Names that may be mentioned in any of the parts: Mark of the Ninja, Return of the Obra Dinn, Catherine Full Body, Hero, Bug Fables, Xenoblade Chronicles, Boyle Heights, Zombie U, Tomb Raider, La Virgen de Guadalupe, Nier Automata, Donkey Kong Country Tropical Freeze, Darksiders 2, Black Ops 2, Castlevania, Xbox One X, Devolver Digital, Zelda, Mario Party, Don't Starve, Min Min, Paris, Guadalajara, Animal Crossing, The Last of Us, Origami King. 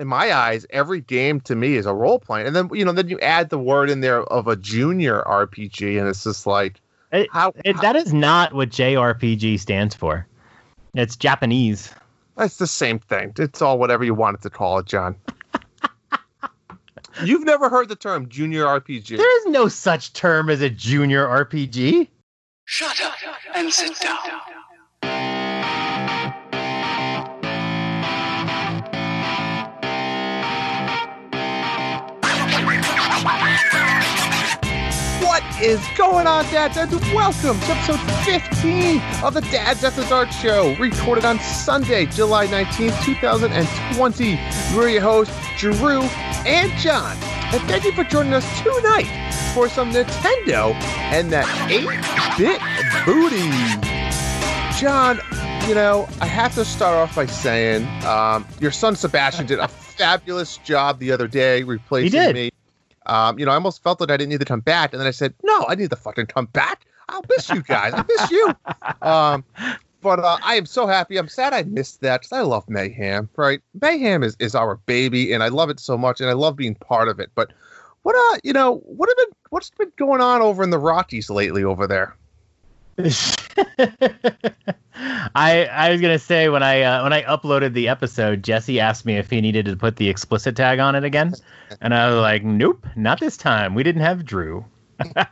in my eyes, every game to me is a role playing. And then, you know, then you add the word in there of a junior RPG, and it's just like, that is not what JRPG stands for. It's Japanese. That's the same thing. It's all whatever you wanted to call it, John. You've never heard the term junior RPG. There is no such term as a junior RPG. Shut up and sit down. What is going on, Dads? And welcome to episode 15 of the Dads at the Dark Show, recorded on Sunday, July 19th, 2020. We're your hosts, Drew and John. And thank you for joining us tonight for some Nintendo and that 8-bit booty. John, you know, I have to start off by saying your son Sebastian did a fabulous job the other day replacing me. You know, I almost felt that I didn't need to come back. And then I said, no, I need to fucking come back. I'll miss you guys. I miss you. But I am so happy. I'm sad I missed that because I love Mayhem, right? Mayhem is our baby, and I love it so much, and I love being part of it. But what's been going on over in the Rockies lately over there? I was gonna say when I uploaded the episode, Jesse asked me if he needed to put the explicit tag on it again, and I was like, nope, not this time. We didn't have Drew.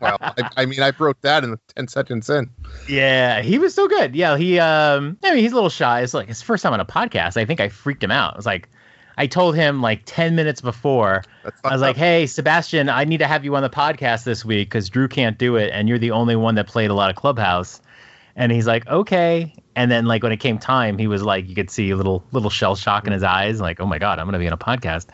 Well, I mean, I broke that in 10 seconds in. Yeah, he was so good. Yeah, he, I mean, he's a little shy. It's like his first time on a podcast. I think I freaked him out. I was like, I told him like 10 minutes before. I was like, hey, Sebastian, I need to have you on the podcast this week because Drew can't do it. And you're the only one that played a lot of Clubhouse. And he's like, okay. And then like when it came time, he was like, you could see a little shell shock in his eyes. Like, oh, my God, I'm going to be on a podcast.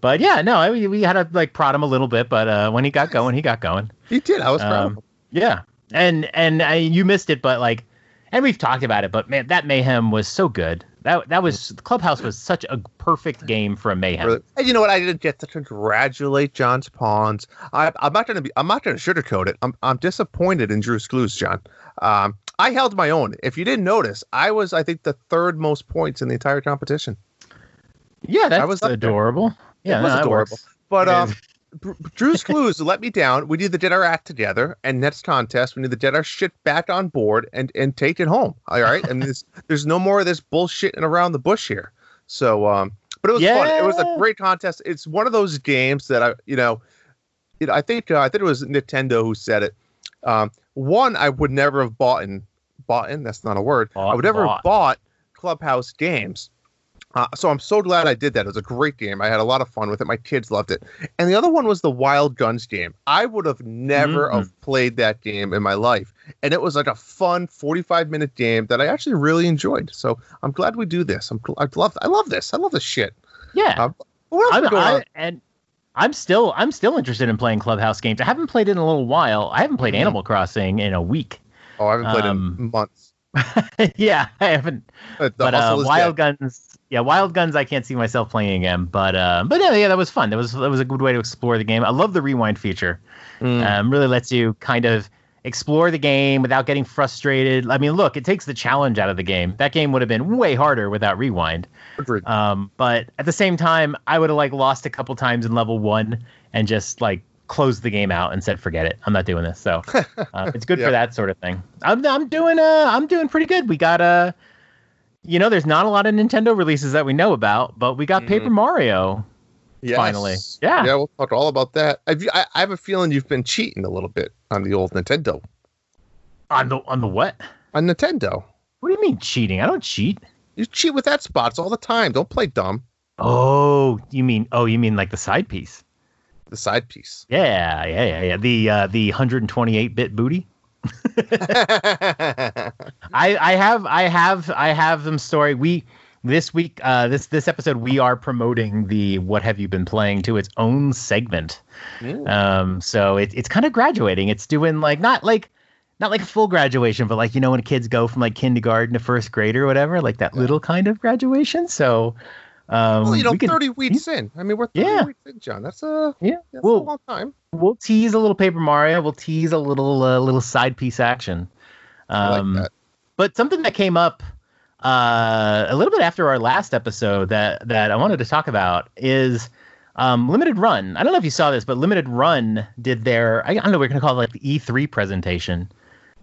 But yeah, no, we had to like prod him a little bit, but when he got going, he got going. He did. I was proud of him. Yeah, and you missed it, but like, and we've talked about it, but man, that Mayhem was so good. That was Clubhouse was such a perfect game for a Mayhem. And you know what? I didn't get to congratulate John's Pawns. I'm not gonna sugarcoat it. I'm disappointed in Drew's Clues, John. I held my own. If you didn't notice, I was the third most points in the entire competition. Yeah, that's adorable. Yeah, it was adorable. But Drew's Clues let me down. We need to get our act together, and next contest, we need to get our shit back on board and take it home. All right, and there's no more of this bullshitting around the bush here. So, but it was fun. It was a great contest. It's one of those games that I think it was Nintendo who said it. One, I would never have bought. That's not a word. I would never have bought Clubhouse games. So I'm so glad I did that. It was a great game. I had a lot of fun with it. My kids loved it. And the other one was the Wild Guns game. I would have never have played that game in my life. And it was like a fun 45-minute game that I actually really enjoyed. So I'm glad we do this. I love this. I love this shit. Yeah. I'm still interested in playing Clubhouse games. I haven't played it in a little while. I haven't played Animal Crossing in a week. Oh, I haven't played in months. Yeah, I haven't. But Wild Guns. Yeah, Wild Guns, I can't see myself playing again, but yeah, that was fun. That was a good way to explore the game. I love the rewind feature. Really lets you kind of explore the game without getting frustrated. I mean, look, it takes the challenge out of the game. That game would have been way harder without rewind. Agreed. But at the same time, I would have lost a couple times in level 1 and just closed the game out and said, forget it. I'm not doing this. So it's good for that sort of thing. I'm doing pretty good. We got a. You know, there's not a lot of Nintendo releases that we know about, but we got Paper Mario, finally. Yeah, we'll talk all about that. I have a feeling you've been cheating a little bit on the old Nintendo. On the what? On Nintendo. What do you mean cheating? I don't cheat. You cheat with ad spots all the time. Don't play dumb. Oh, you mean like the side piece? The side piece. Yeah. The 128-bit booty. I have some story. This episode we are promoting the What Have You Been Playing to its own segment. So it's kind of graduating. It's doing not like a full graduation, but like, you know, when kids go from like kindergarten to first grade or whatever, like that little kind of graduation. So well, you know, 30 weeks in. I mean, we're 30 weeks in, John. That's a long time. We'll tease a little Paper Mario. We'll tease a little side piece action. I like that. But something that came up a little bit after our last episode that I wanted to talk about is Limited Run. I don't know if you saw this, but Limited Run did their, I don't know, we're going to call it like the E3 presentation.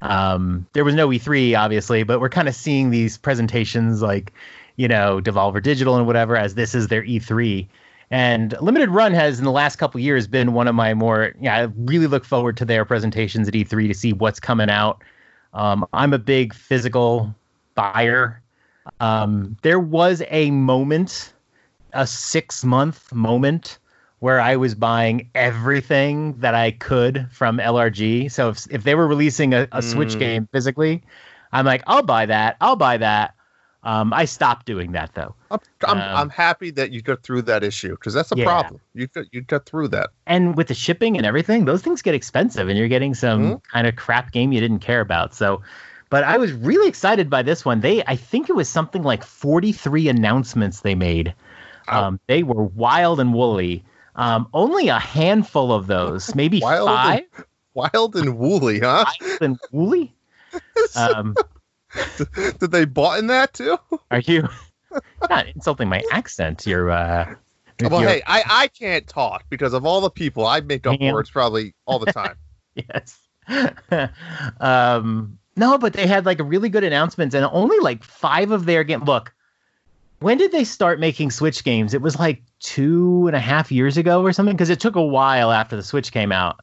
There was no E3, obviously, but we're kind of seeing these presentations like, you know, Devolver Digital and whatever, as this is their E3. And Limited Run has, in the last couple of years, been one of my more, I really look forward to their presentations at E3 to see what's coming out. I'm a big physical buyer. There was a moment, a 6-month moment, where I was buying everything that I could from LRG. So if they were releasing a Switch game physically, I'm like, I'll buy that. I stopped doing that, though. I'm happy that you got through that issue, because that's a problem. You got through that. And with the shipping and everything, those things get expensive, and you're getting some kind of crap game you didn't care about. So, but I was really excited by this one. I think it was something like 43 announcements they made. They were wild and woolly. Only a handful of those, maybe five. Wild and woolly, huh? Wild and woolly? Did they bought in that too? Are you not insulting my accent? Well, hey, I can't talk because of all the people I make up words probably all the time. Yes. No, but they had like really good announcements, and only like 5 of their games. Look, when did they start making Switch games? It was like 2.5 years ago or something, because it took a while after the Switch came out,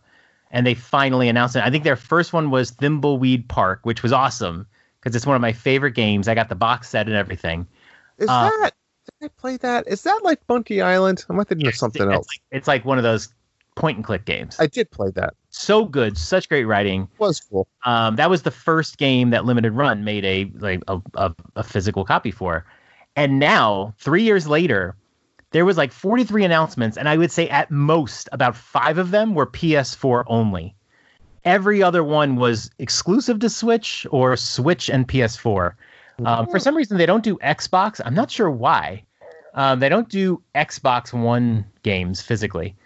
and they finally announced it. I think their first one was Thimbleweed Park, which was awesome, because it's one of my favorite games. I got the box set and everything. Is that... Did I play that? Is that like Monkey Island? I'm thinking of something else. It's like one of those point-and-click games. I did play that. So good. Such great writing. It was cool. That was the first game that Limited Run made a physical copy for. And now, 3 years later, there was like 43 announcements, and I would say at most about 5 of them were PS4 only. Every other one was exclusive to Switch or Switch and PS4. For some reason, they don't do Xbox. I'm not sure why. They don't do Xbox One games physically.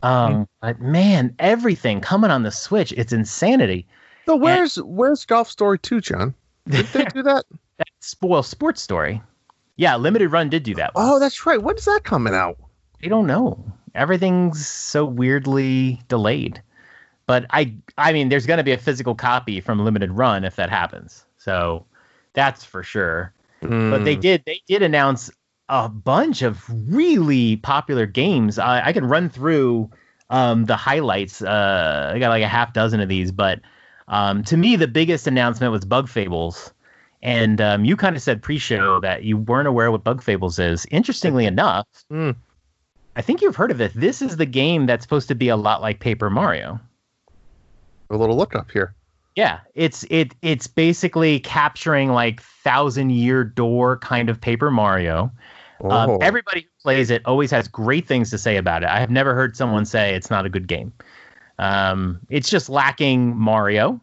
But man, everything coming on the Switch, it's insanity. So where's Golf Story 2, John? Did they do that? Sports Story. Yeah, Limited Run did do that one. Oh, that's right. When's that coming out? I don't know. Everything's so weirdly delayed. But I mean, there's going to be a physical copy from Limited Run if that happens. So that's for sure. But they did announce a bunch of really popular games. I can run through the highlights. I got like a half dozen of these. But to me, the biggest announcement was Bug Fables. And you kind of said pre-show that you weren't aware what Bug Fables is. Interestingly enough, I think you've heard of this. This is the game that's supposed to be a lot like Paper Mario. A little look up here. Yeah, it's basically capturing like 1,000-year door kind of Paper Mario. Everybody who plays it always has great things to say about it. I have never heard someone say it's not a good game. It's just lacking Mario,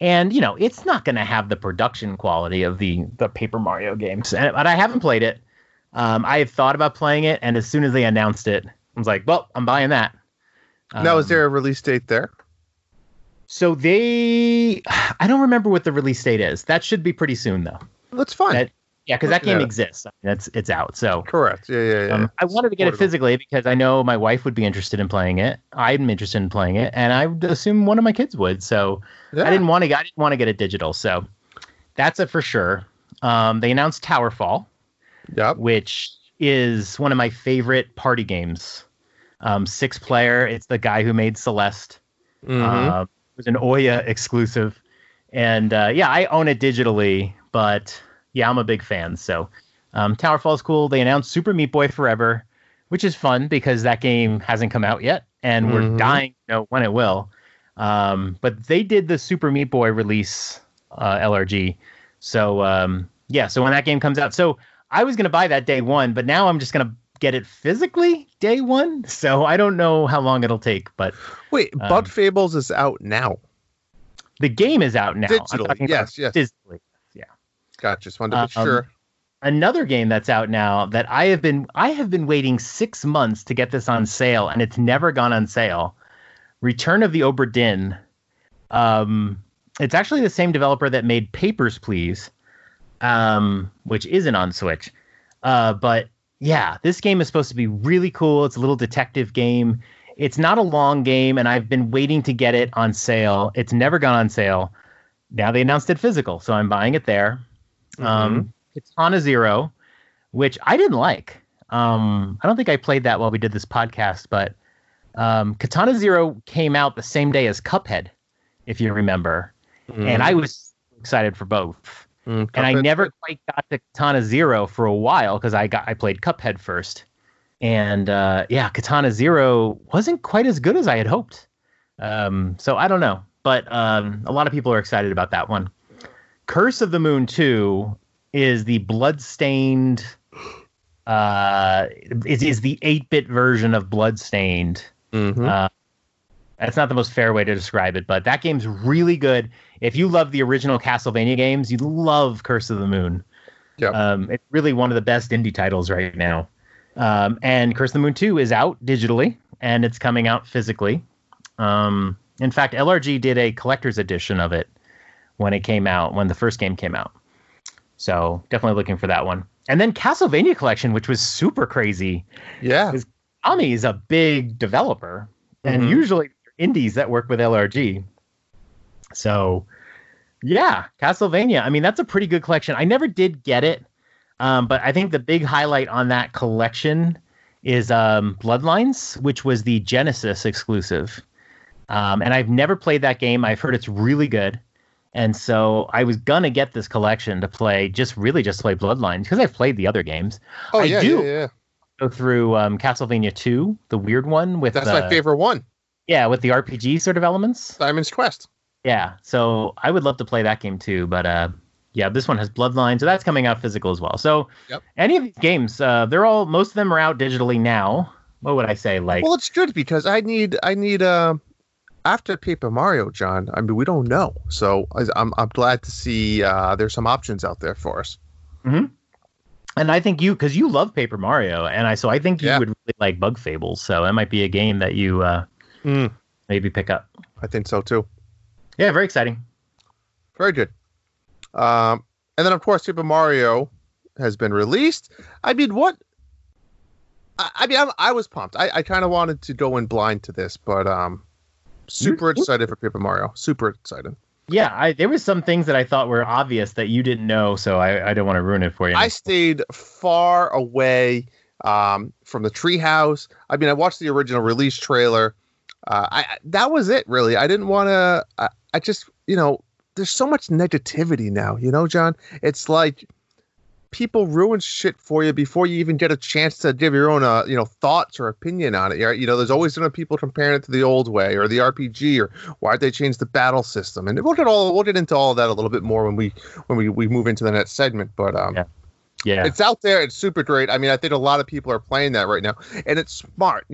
and it's not going to have the production quality of the Paper Mario games. But I haven't played it. I have thought about playing it, and as soon as they announced it, I was like, well, I'm buying that. Now, is there a release date there? So I don't remember what the release date is. That should be pretty soon, though. That's fine. Because that game exists. I mean, it's out. So correct. Yeah. I wanted to get it physically because I know my wife would be interested in playing it. I'm interested in playing it, and I would assume one of my kids would. So yeah. I didn't want to get it digital. So that's it for sure. They announced Towerfall, which is one of my favorite party games. 6-player. It's the guy who made Celeste. It was an Ouya exclusive, and I own it digitally, but I'm a big fan. So Towerfall's cool. They announced Super Meat Boy Forever, which is fun because that game hasn't come out yet, and we're dying to know when it will. But they did the Super Meat Boy release LRG. So so when that game comes out, so I was going to buy that day one, but now I'm just going to get it physically day one, so I don't know how long it'll take. But wait, Bug Fables is out now. The game is out now. Digitally, yes. Digitally, yeah. Gotcha. Just wanted to be sure. Another game that's out now that I have been waiting 6 months to get this on sale, and it's never gone on sale. Return of the Obra Dinn. It's actually the same developer that made Papers, Please. which isn't on Switch. But yeah, this game is supposed to be really cool. It's a little detective game. It's not a long game, and I've been waiting to get it on sale. It's never gone on sale. Now they announced it physical, so I'm buying it there. Mm-hmm. Katana Zero, which I didn't like. I don't think I played that while we did this podcast, but Katana Zero came out the same day as Cuphead, if you remember. Mm-hmm. And I was excited for both. Mm, and I never quite got to Katana Zero for a while because I played Cuphead first. And yeah, Katana Zero wasn't quite as good as I had hoped. So I don't know. But a lot of people are excited about that one. Curse of the Moon 2 is the Bloodstained... It is the 8-bit version of Bloodstained. Mm-hmm. That's not the most fair way to describe it, but that game's really good. If you love the original Castlevania games, you'd love Curse of the Moon. Yeah. It's really one of the best indie titles right now. And Curse of the Moon 2 is out digitally, and it's coming out physically. In fact, LRG did a collector's edition of it when it came out, when the first game came out. So definitely looking for that one. And then Castlevania Collection, which was super crazy. Yeah. Konami is a big developer, and usually indies that work with LRG. So, yeah, Castlevania. I mean, that's a pretty good collection. I never did get it, but I think the big highlight on that collection is Bloodlines, which was the Genesis exclusive. And I've never played that game. I've heard it's really good. And so I was going to get this collection to play, just play Bloodlines, because I've played the other games. Oh, I do go through Castlevania 2, the weird one. That's my favorite one. Yeah, with the RPG sort of elements. Simon's Quest. Yeah, so I would love to play that game too, but yeah, this one has Bloodlines, so that's coming out physical as well. So any of these games, they're all, most of them are out digitally now. What would I say? Well, it's good, because I need after Paper Mario, John, I mean, we don't know. So I'm glad to see there's some options out there for us. Mm-hmm. And I think because you love Paper Mario, and I think you would really like Bug Fables. So that might be a game that you maybe pick up. I think so, too. Yeah, very exciting. Very good. And then, of course, Super Mario has been released. I mean, what? I was pumped. I kind of wanted to go in blind to this, but... Super excited for Paper Mario. Super excited. Yeah, there were some things that I thought were obvious that you didn't know, so I don't want to ruin it for you. I stayed far away from the treehouse. I mean, I watched the original release trailer. That was it, really. I didn't want to... I just, there's so much negativity now, John? It's like people ruin shit for you before you even get a chance to give your own, thoughts or opinion on it. There's always going to be people comparing it to the old way or the RPG or why'd they change the battle system. And we'll get into all of that a little bit more when we move into the next segment. But it's out there. It's super great. I mean, I think a lot of people are playing that right now, and it's smart.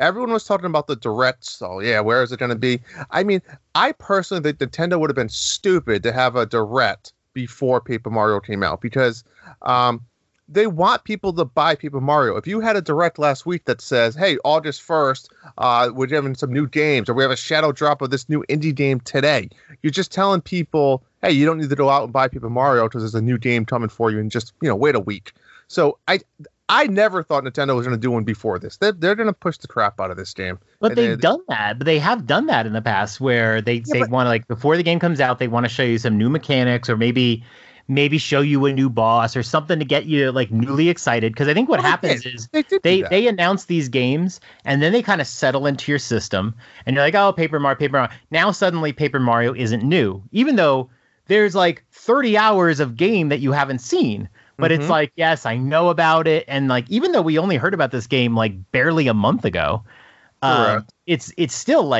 Everyone was talking about the Direct. So yeah, where is it going to be? I mean, I personally think Nintendo would have been stupid to have a Direct before Paper Mario came out, because they want people to buy Paper Mario. If you had a Direct last week that says, hey, August 1st, we're having some new games, or we have a shadow drop of this new indie game today, you're just telling people, hey, you don't need to go out and buy Paper Mario because there's a new game coming for you, and just, wait a week. So I never thought Nintendo was going to do one before this. They're going to push the crap out of this game. But They have done that in the past, where they want to, before the game comes out, they want to show you some new mechanics, or maybe show you a new boss or something to get you newly excited. Because I think what happens is they announce these games, and then they kind of settle into your system, and you're like, oh, Paper Mario. Now suddenly Paper Mario isn't new, even though there's 30 hours of game that you haven't seen. But it's yes, I know about it. And even though we only heard about this game barely a month ago, it's still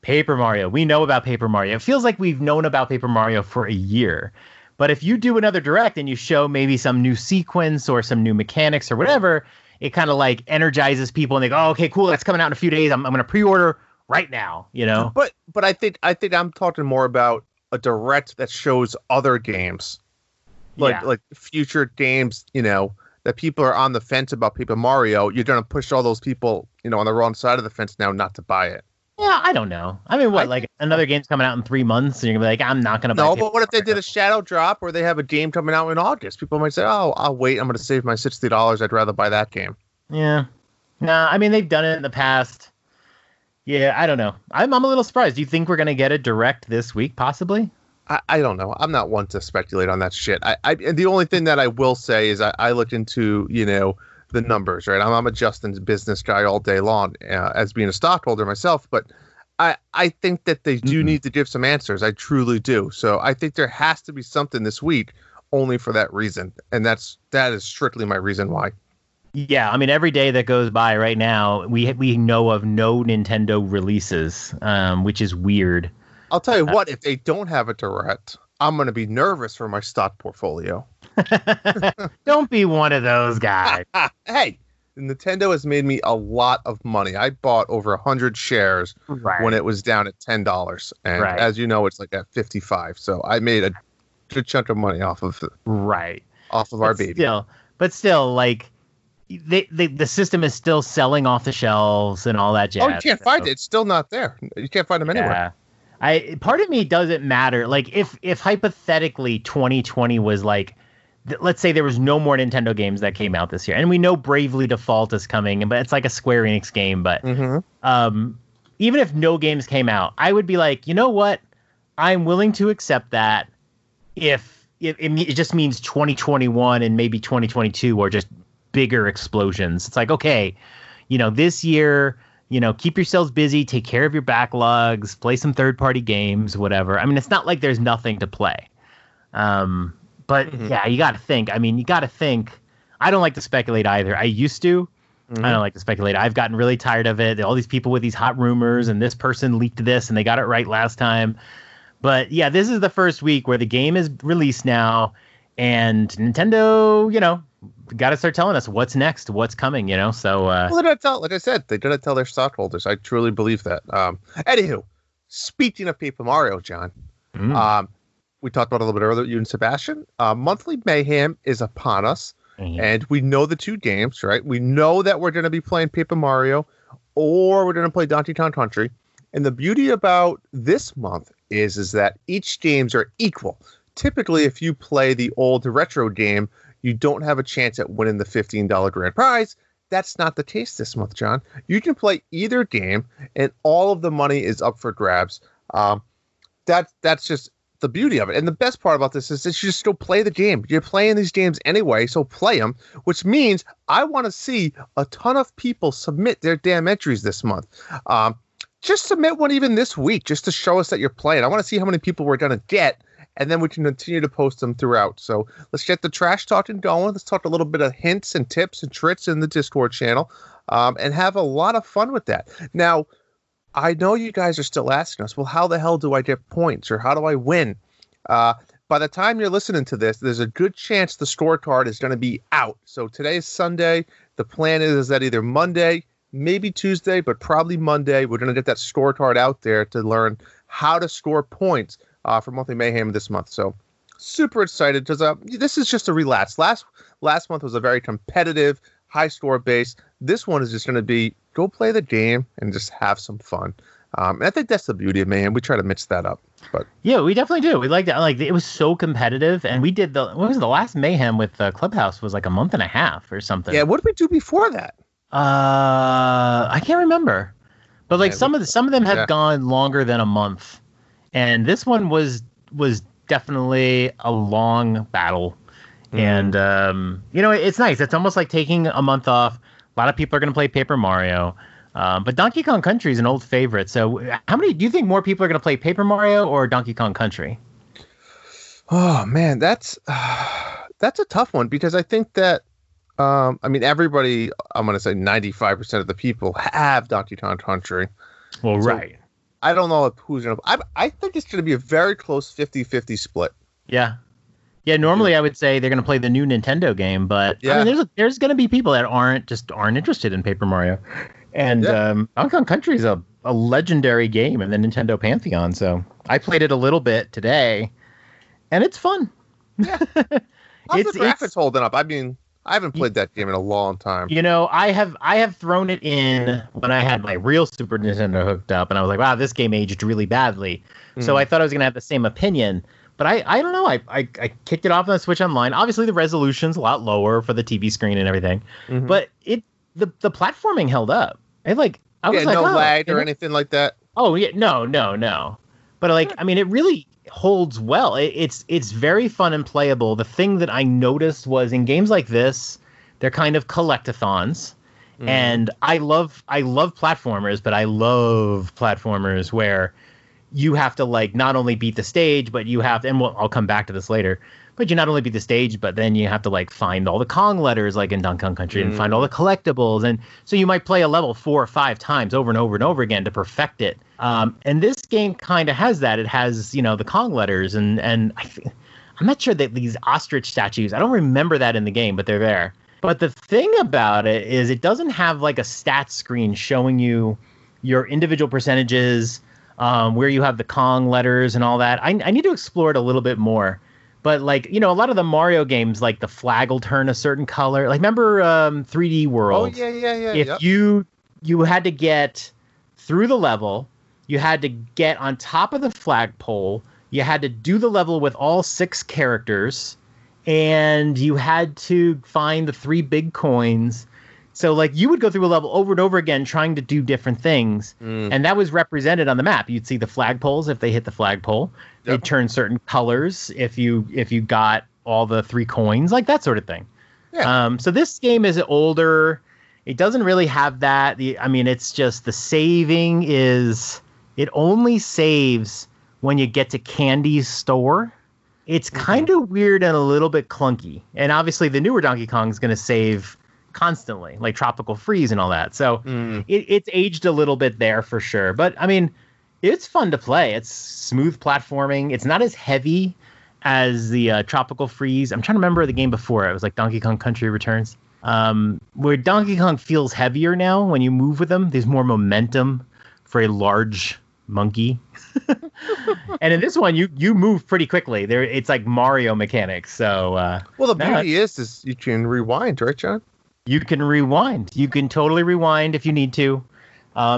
Paper Mario. We know about Paper Mario. It feels like we've known about Paper Mario for a year. But if you do another Direct and you show maybe some new sequence or some new mechanics or whatever, it kind of energizes people, and they go, oh, okay, cool. That's coming out in a few days. I'm going to pre-order right now, But I think I'm talking more about a Direct that shows other games. Future games, that people are on the fence about Paper Mario. You're going to push all those people, on the wrong side of the fence now, not to buy it. Yeah, I don't know. I mean, what, like another game's coming out in 3 months, and you're gonna be like, I'm not gonna buy it. No, but what if they did a shadow drop, or they have a game coming out in August? People might say, oh, I'll wait. I'm gonna save my $60. I'd rather buy that game. Yeah. Nah, I mean, they've done it in the past. Yeah, I don't know. I'm a little surprised. Do you think we're gonna get a direct this week, possibly? I don't know. I'm not one to speculate on that shit. And the only thing that I will say is I look into, you know, the numbers, right? I'm a Justin's business guy all day long, as being a stockholder myself, but I think that they do need to give some answers. I truly do. So I think there has to be something this week only for that reason. And that is strictly my reason why. Yeah, I mean, every day that goes by right now, we know of no Nintendo releases, which is weird. I'll tell you what, if they don't have a direct, I'm going to be nervous for my stock portfolio. Don't be one of those guys. Hey, Nintendo has made me a lot of money. I bought over 100 shares when it was down at $10. And as you know, it's like at $55. So I made a good chunk of money off of our baby. But still, like, the system is still selling off the shelves and all that jazz. Oh, you can't find it. It's still not there. You can't find them anywhere. Part of me doesn't matter. Like, if hypothetically 2020 was like, let's say there was no more Nintendo games that came out this year, and we know Bravely Default is coming, but it's like a Square Enix game. But even if no games came out, I would be like, you know what? I'm willing to accept that if it just means 2021 and maybe 2022 are just bigger explosions. It's like, okay, you know, this year, you know, keep yourselves busy, take care of your backlogs, play some third-party games, whatever. I mean, it's not like there's nothing to play. But yeah, you got to think. I mean, you got to think. I don't like to speculate either. I used to. I don't like to speculate. I've gotten really tired of it. All these people with these hot rumors, and this person leaked this and they got it right last time. But yeah, this is the first week where the game is released now, and Nintendo, you know, got to start telling us what's next, what's coming, you know. So well, they're not telling, like I said, they didn't tell their stockholders. I truly believe that. Anywho, speaking of Paper Mario, John, we talked about a little bit earlier, you and Sebastian. Monthly Mayhem is upon us, and we know the two games, right? We know that we're going to be playing Paper Mario, or we're going to play Donkey Kong Country. And the beauty about this month is that each games are equal. Typically, if you play the old retro game, you don't have a chance at winning the $15 grand prize. That's not the case this month, John. You can play either game, and all of the money is up for grabs. That's just the beauty of it. And the best part about this is that you just still play the game. You're playing these games anyway, so play them, which means I want to see a ton of people submit their damn entries this month. Just submit one even this week just to show us that you're playing. I want to see how many people we're going to get, and then we can continue to post them throughout. So let's get the trash talking going. Let's talk a little bit of hints and tips and tricks in the Discord channel, and have a lot of fun with that. Now, I know you guys are still asking us, well, how the hell do I get points, or how do I win? By the time you're listening to this, there's a good chance the scorecard is going to be out. So today is Sunday. The plan is that either Monday, maybe Tuesday, but probably Monday, we're going to get that scorecard out there to learn how to score points for Monthly Mayhem this month. So super excited, because this is just a relax. Last month was a very competitive, high score base. This one is just going to be go play the game and just have some fun. And I think that's the beauty of Mayhem. We try to mix that up, but yeah, we definitely do. We like that. Like, it was so competitive, and we did the last Mayhem with Clubhouse was like a month and a half or something. Yeah, what did we do before that? I can't remember, but like some of them have gone longer than a month, and this one was definitely a long battle. And, you know, it's nice. It's almost like taking a month off. A lot of people are going to play Paper Mario. But Donkey Kong Country is an old favorite. So how many do you think more people are going to play Paper Mario or Donkey Kong Country? Oh, man, that's a tough one, because I think that, I mean, everybody, I'm going to say 95% of the people have Donkey Kong Country. Well, so right. I don't know who's going to. I think it's going to be a very close 50-50 split. Yeah. Yeah, normally I would say they're going to play the new Nintendo game, but yeah. I mean, there's going to be people that aren't interested in Paper Mario, and Donkey Kong Country is a legendary game in the Nintendo pantheon. So I played it a little bit today, and it's fun. Yeah, how's the graphics holding up? I mean, I haven't played that game in a long time. You know, I have thrown it in when I had my real Super Nintendo hooked up, and I was like, wow, this game aged really badly. Mm. So I thought I was going to have the same opinion. But I don't know. I kicked it off on the Switch Online. Obviously, the resolution's a lot lower for the TV screen and everything. Mm-hmm. But the platforming held up. It, like, I was like, no lag or anything like that? Oh, yeah. No. But, like, I mean, it really holds well. It's very fun and playable. The thing that I noticed was in games like this, they're kind of collectathons. Mm. And I love platformers, but I love platformers where you have to, like, not only beat the stage, but you have to, and I'll come back to this later, but you not only beat the stage, but then you have to, like, find all the Kong letters, like in Donkey Kong Country, and find all the collectibles. And so you might play a level 4 or 5 times over and over and over again to perfect it. And this game kind of has that. It has, you know, the Kong letters, and I'm not sure that these ostrich statues, I don't remember that in the game, but they're there. But the thing about it is it doesn't have, like, a stat screen showing you your individual percentages, where you have the Kong letters and all that. I need to explore it a little bit more. But, like, you know, a lot of the Mario games, like, the flag will turn a certain color. Like, remember 3D World? Oh, yeah. If you had to get through the level, you had to get on top of the flagpole, you had to do the level with all 6 characters, and you had to find the 3 big coins. So, like, you would go through a level over and over again trying to do different things, and that was represented on the map. You'd see the flagpoles. If they hit the flagpole, they'd turn certain colors if you got all the 3 coins, like that sort of thing. Yeah. So this game is older. It doesn't really have that. I mean, it's just the saving is... It only saves when you get to Candy's store. It's kind of weird and a little bit clunky. And obviously, the newer Donkey Kong is going to save constantly, like Tropical Freeze and all that. So it's aged a little bit there for sure. But I mean, it's fun to play. It's smooth platforming. It's not as heavy as the Tropical Freeze. I'm trying to remember the game before. It was like Donkey Kong Country Returns, where Donkey Kong feels heavier now when you move with him. There's more momentum for a large monkey. And in this one, you move pretty quickly. There, it's like Mario mechanics. So well, the beauty is you can rewind, right, John? You can rewind. You can totally rewind if you need to.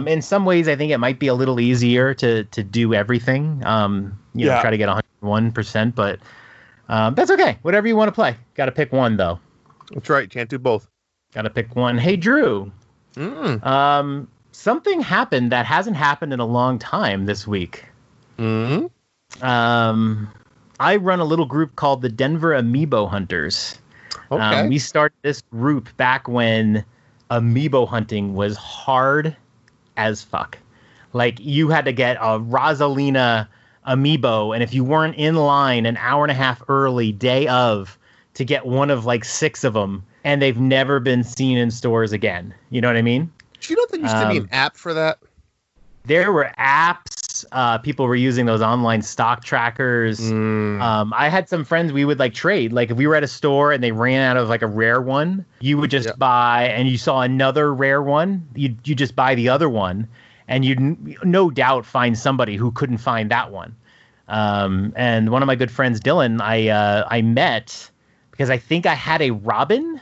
In some ways, I think it might be a little easier to do everything. You know, try to get 101%, but that's okay. Whatever you want to play. Got to pick one, though. That's right. Can't do both. Got to pick one. Hey, Drew. Something happened that hasn't happened in a long time this week. I run a little group called the Denver Amiibo Hunters. Okay. We started this group back when amiibo hunting was hard as fuck. Like, you had to get a Rosalina amiibo, and if you weren't in line an hour and a half early day of to get one of, like, 6 of them, and they've never been seen in stores again. You know what I mean? Do you know there used to be an app for that? There were apps. People were using those online stock trackers. I had some friends, we would, like, trade. Like, if we were at a store and they ran out of, like, a rare one, you would just buy, and you saw another rare one, you just buy the other one, and you'd no doubt find somebody who couldn't find that one. And one of my good friends, Dylan, I met because I think I had a Robin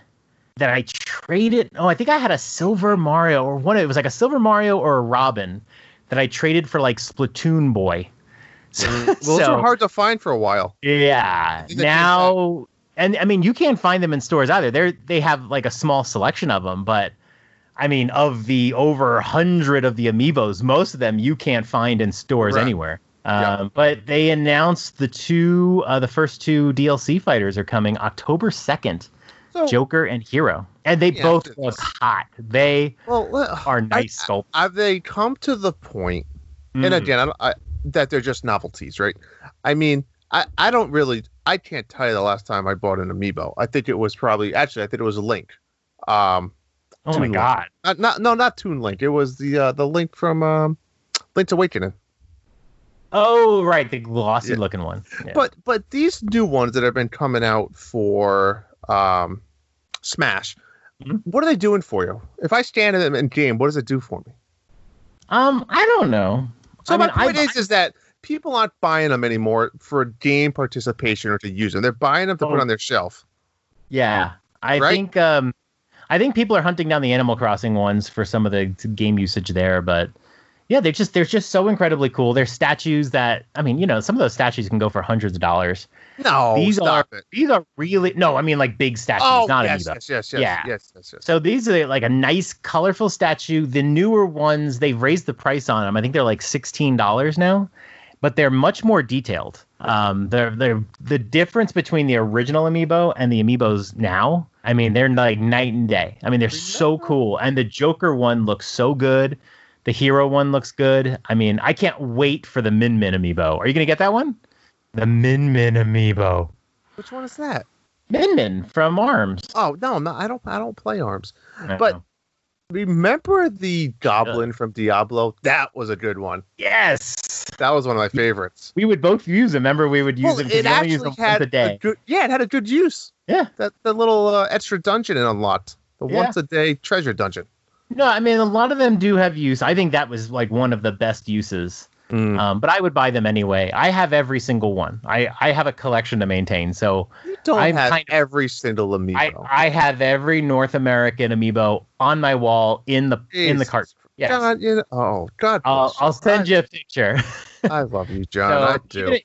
that I traded. Oh, I think I had a Silver Mario or one. It was like a Silver Mario or a Robin that I traded for, like, Splatoon Boy. So, those were hard to find for a while. Yeah. Now, and I mean, you can't find them in stores either. They have, like, a small selection of them, but I mean, of the over 100 of the amiibos, most of them you can't find in stores anywhere. But they announced the first 2 DLC fighters are coming October 2nd. Joker and Hero, and they both look hot. They are nice sculpts. Have they come to the point, and again, that they're just novelties, right? I mean, I don't really, I can't tell you the last time I bought an amiibo. I think it was probably, actually, I think it was a Link. Oh my god! Not Toon Link. It was the Link from Link's Awakening. Oh right, the glossy looking one. Yeah. But these new ones that have been coming out for Smash, what are they doing for you? If I stand in them in game, what does it do for me? I don't know. So I mean, my point is that people aren't buying them anymore for game participation or to use them. They're buying them to put on their shelf. Yeah. I think people are hunting down the Animal Crossing ones for some of the game usage there, but yeah, they're just so incredibly cool. They're statues that, I mean, you know, some of those statues can go for hundreds of dollars. No, these are big statues, not amiibo. Yes. So these are like a nice, colorful statue. The newer ones, they've raised the price on them. I think they're like $16 now, but they're much more detailed. They're the difference between the original amiibo and the amiibos now. I mean, they're like night and day. I mean, they're so cool. And the Joker one looks so good. The Hero one looks good. I mean, I can't wait for the Min Min amiibo. Are you going to get that one? The Min Min amiibo. Which one is that? Min Min from Arms. Oh, no, I don't play Arms. But remember the goblin from Diablo? That was a good one. Yes. That was one of my favorites. We would both use it. Remember, we would use it because we only use them once a day. It had a good use. Yeah. The little extra dungeon it unlocked. The once-a-day treasure dungeon. No, I mean, a lot of them do have use. I think that was like one of the best uses. But I would buy them anyway. I have every single one. I have a collection to maintain. So you don't have every single amiibo. I have every North American amiibo on my wall in the cart. Yes. God, God. I'll send you a picture. I love you, John. So I do.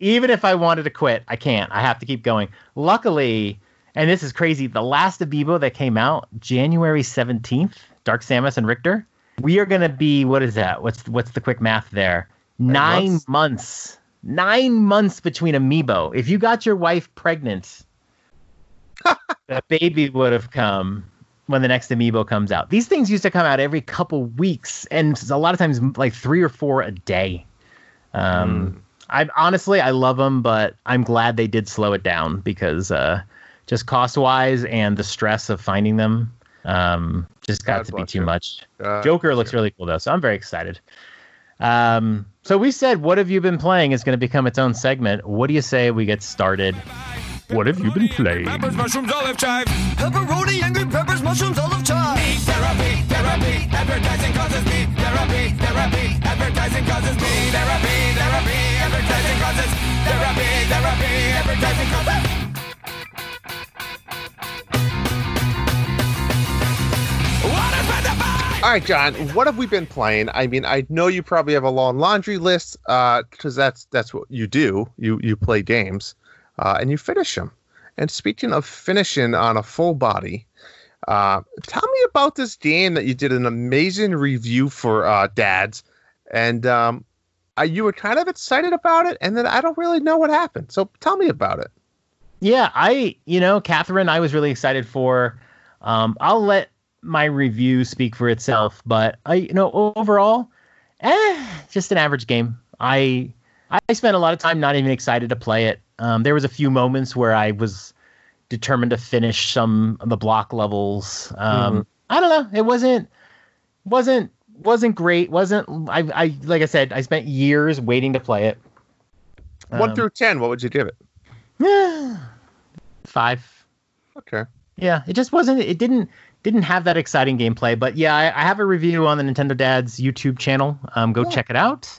Even if I wanted to quit, I can't. I have to keep going. Luckily, and this is crazy, the last amiibo that came out, January 17th. Dark Samus and Richter, we are going to be, what is that? What's the quick math there? 9 months. 9 months between amiibo. If you got your wife pregnant, the baby would have come when the next amiibo comes out. These things used to come out every couple weeks, and a lot of times like 3 or 4 a day. I love them, but I'm glad they did slow it down because just cost-wise and the stress of finding them. Just got to be too much. Joker looks really cool though, so I'm very excited. So we said, what have you been playing is going to become its own segment. What do you say we get started? What have you been playing? Peppers, mushrooms, olive chives. Pepperoni, angry peppers, mushrooms, olive chives. Me therapy, therapy, advertising causes me therapy, therapy, advertising causes me therapy, therapy, advertising causes therapy, therapy, advertising causes. All right, John, what have we been playing? I mean, I know you probably have a long laundry list because that's what you do. You play games and you finish them. And speaking of finishing on a full body, tell me about this game that you did an amazing review for Dad's. And you were kind of excited about it. And then I don't really know what happened. So tell me about it. Yeah, Catherine, I was really excited for. I'll let my review speak for itself, but overall, just an average game. I spent a lot of time not even excited to play it. There was a few moments where I was determined to finish some of the block levels. I don't know. It wasn't great. I like I said, I spent years waiting to play it. 1 through 10, what would you give it? 5. Okay. Yeah, it just wasn't. It didn't have that exciting gameplay, but yeah, I have a review on the Nintendo Dad's YouTube channel. Go check it out.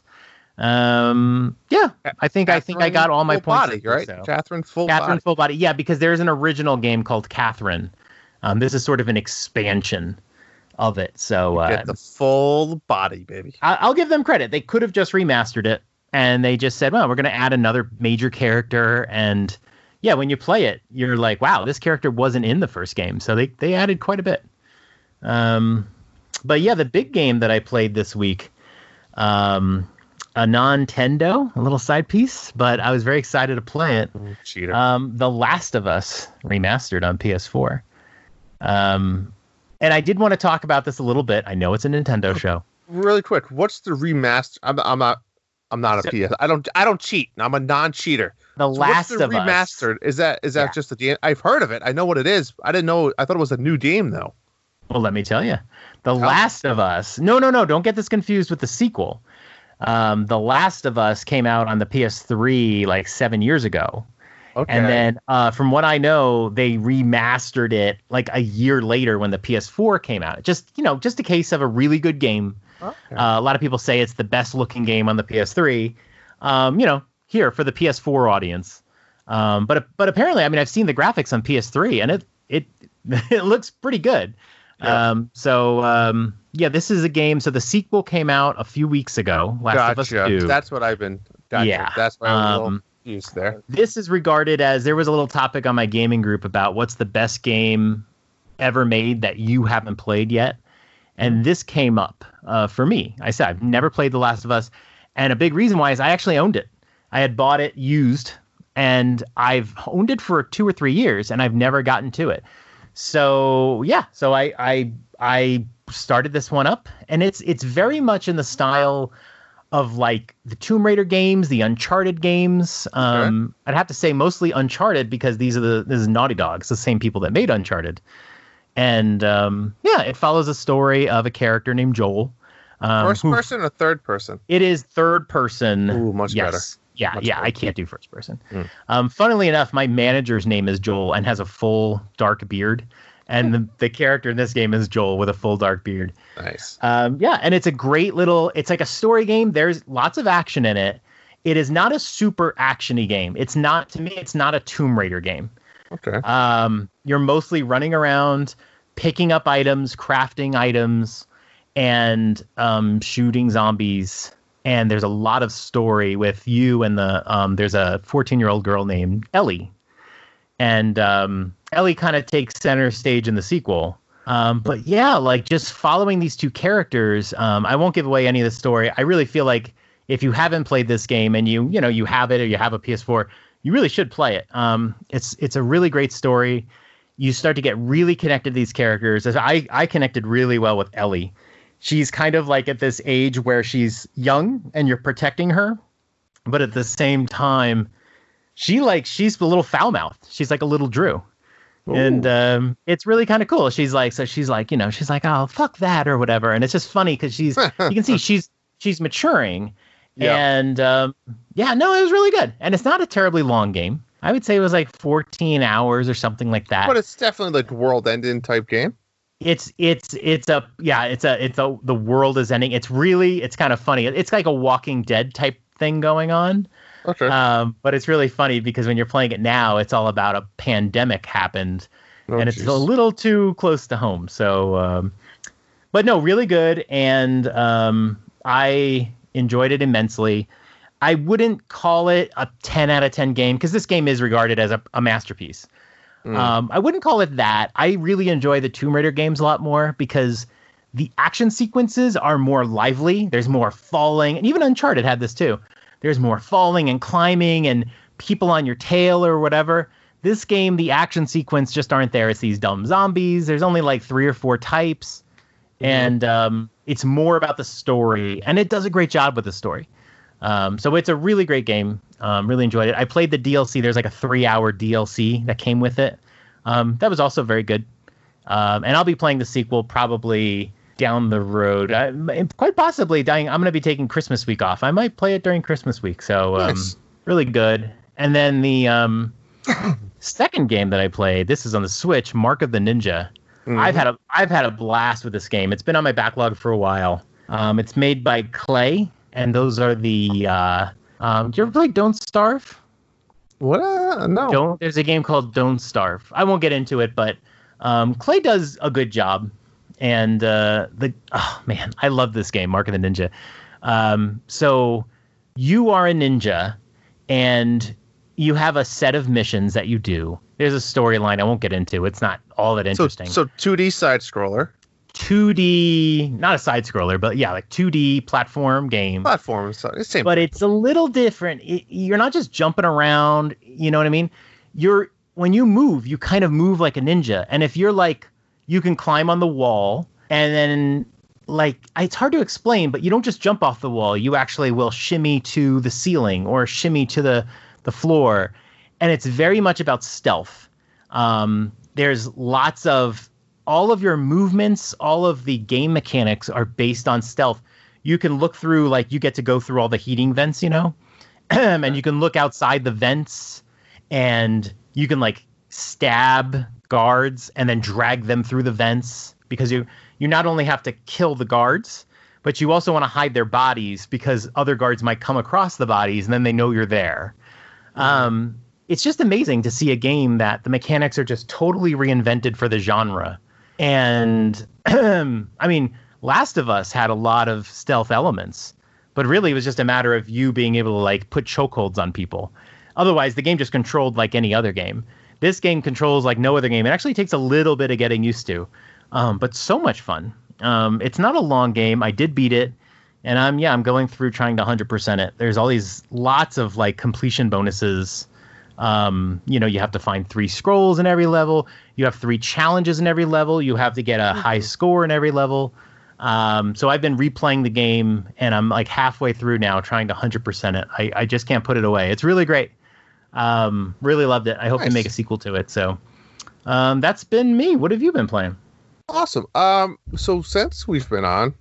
I think I got all my points. Body, right? So. Catherine Full Body. Yeah, because there's an original game called Catherine. This is sort of an expansion of it. So get the full body, baby. I'll give them credit. They could have just remastered it, and they just said, "Well, we're going to add another major character and." Yeah, when you play it, you're like, wow, this character wasn't in the first game. So they added quite a bit. But yeah, the big game that I played this week, a non-tendo, a little side piece, but I was very excited to play it. Cheater. The Last of Us remastered on PS4. And I did want to talk about this a little bit. I know it's a Nintendo show. Really quick, what's the remaster? I'm not a PS. I don't cheat. I'm a non-cheater. The Last of Us remastered. Is that just a game? I've heard of it. I know what it is. I didn't know. I thought it was a new game though. Well, let me tell you, The Last of Us. No. Don't get this confused with the sequel. The Last of Us came out on the PS3 like 7 years ago. Okay. And then from what I know, they remastered it like a year later when the PS4 came out. Just a case of a really good game. Okay. A lot of people say it's the best looking game on the PS3. Here for the PS4 audience. But apparently, I mean, I've seen the graphics on PS3 and it it looks pretty good. Yeah. Yeah, this is a game. So the sequel came out a few weeks ago. Last of Us 2. That's what I've been. Gotcha. Yeah. That's what I'm a little confused there. This is regarded as, there was a little topic on my gaming group about what's the best game ever made that you haven't played yet. And this came up for me. I said, I've never played The Last of Us. And a big reason why is I actually owned it. I had bought it used, and I've owned it for 2 or 3 years, and I've never gotten to it. So yeah, so I started this one up, and it's very much in the style of like the Tomb Raider games, the Uncharted games. I'd have to say mostly Uncharted, because this is Naughty Dog, it's the same people that made Uncharted, and yeah, it follows a story of a character named Joel. First person or third person? It is third person. Ooh, much better. Yeah, I can't do first person. Mm. Funnily enough, my manager's name is Joel and has a full dark beard. And the character in this game is Joel with a full dark beard. Nice. Yeah, and it's a great little... It's like a story game. There's lots of action in it. It is not a super action-y game. It's not... To me, it's not a Tomb Raider game. Okay. You're mostly running around, picking up items, crafting items, and shooting zombies... And there's a lot of story with you and there's a 14-year-old girl named Ellie. And Ellie kind of takes center stage in the sequel. But yeah, like just following these two characters, I won't give away any of the story. I really feel like if you haven't played this game and you know, you have it or you have a PS4, you really should play it. It's a really great story. You start to get really connected to these characters. I connected really well with Ellie. She's kind of like at this age where she's young and you're protecting her. But at the same time, she's a little foul-mouthed. She's like a little Drew. Ooh. And it's really kind of cool. She's like, oh, fuck that or whatever. And it's just funny because you can see she's maturing. Yeah. And it was really good. And it's not a terribly long game. I would say it was like 14 hours or something like that. But it's definitely like world-ending type game. It's the world is ending. It's kind of funny. It's like a Walking Dead type thing going on. Okay. But it's really funny because when you're playing it now, it's all about a pandemic happened, and it's a little too close to home. So, but no, really good, and I enjoyed it immensely. I wouldn't call it a 10 out of 10 game because this game is regarded as a masterpiece. Mm. I wouldn't call it that. I really enjoy the Tomb Raider games a lot more because the action sequences are more lively. There's more falling, and even Uncharted had this too. There's more falling and climbing and people on your tail or whatever. This game, the action sequence just aren't there. It's these dumb zombies. There's only like 3 or 4 types, and it's more about the story, and it does a great job with the story. So it's a really great game. Really enjoyed it. I played the DLC. There's like a 3-hour DLC that came with it. That was also very good. And I'll be playing the sequel probably down the road. Quite possibly, I'm going to be taking Christmas week off. I might play it during Christmas week. So nice. Really good. And then the second game that I played, this is on the Switch, Mark of the Ninja. Mm-hmm. I've had a blast with this game. It's been on my backlog for a while. It's made by Clay, and those are the... do you ever play Don't Starve? What? No. There's a game called Don't Starve. I won't get into it, but Clay does a good job. And I love this game, Mark of the Ninja. So you are a ninja, and you have a set of missions that you do. There's a storyline I won't get into. It's not all that interesting. So 2D side-scroller. 2D, not a side-scroller, but yeah, like 2D platform game. But it's a little different. You're not just jumping around, you know what I mean? When you move, you kind of move like a ninja. And if you're like, you can climb on the wall, and then like, it's hard to explain, but you don't just jump off the wall. You actually will shimmy to the ceiling or shimmy to the floor. And it's very much about stealth. There's lots of... All of your movements, all of the game mechanics are based on stealth. You can look through, like, you get to go through all the heating vents, you know? And you can look outside the vents, and you can, like, stab guards and then drag them through the vents. Because you not only have to kill the guards, but you also want to hide their bodies because other guards might come across the bodies, and then they know you're there. it's just amazing to see a game that the mechanics are just totally reinvented for the genre. And I mean, Last of Us had a lot of stealth elements, but really it was just a matter of you being able to like put chokeholds on people. Otherwise, the game just controlled like any other game. This game controls like no other game. It actually takes a little bit of getting used to, but so much fun. It's not a long game. I did beat it, and I'm going through trying to 100% it. There's all these lots of like completion bonuses. You know, you have to find 3 scrolls in every level. You have 3 challenges in every level. You have to get a high score in every level. So I've been replaying the game, and I'm like halfway through now, trying to 100% it. I just can't put it away. It's really great. Really loved it. I hope they make a sequel to it. So that's been me. What have you been playing? Awesome. So since we've been on,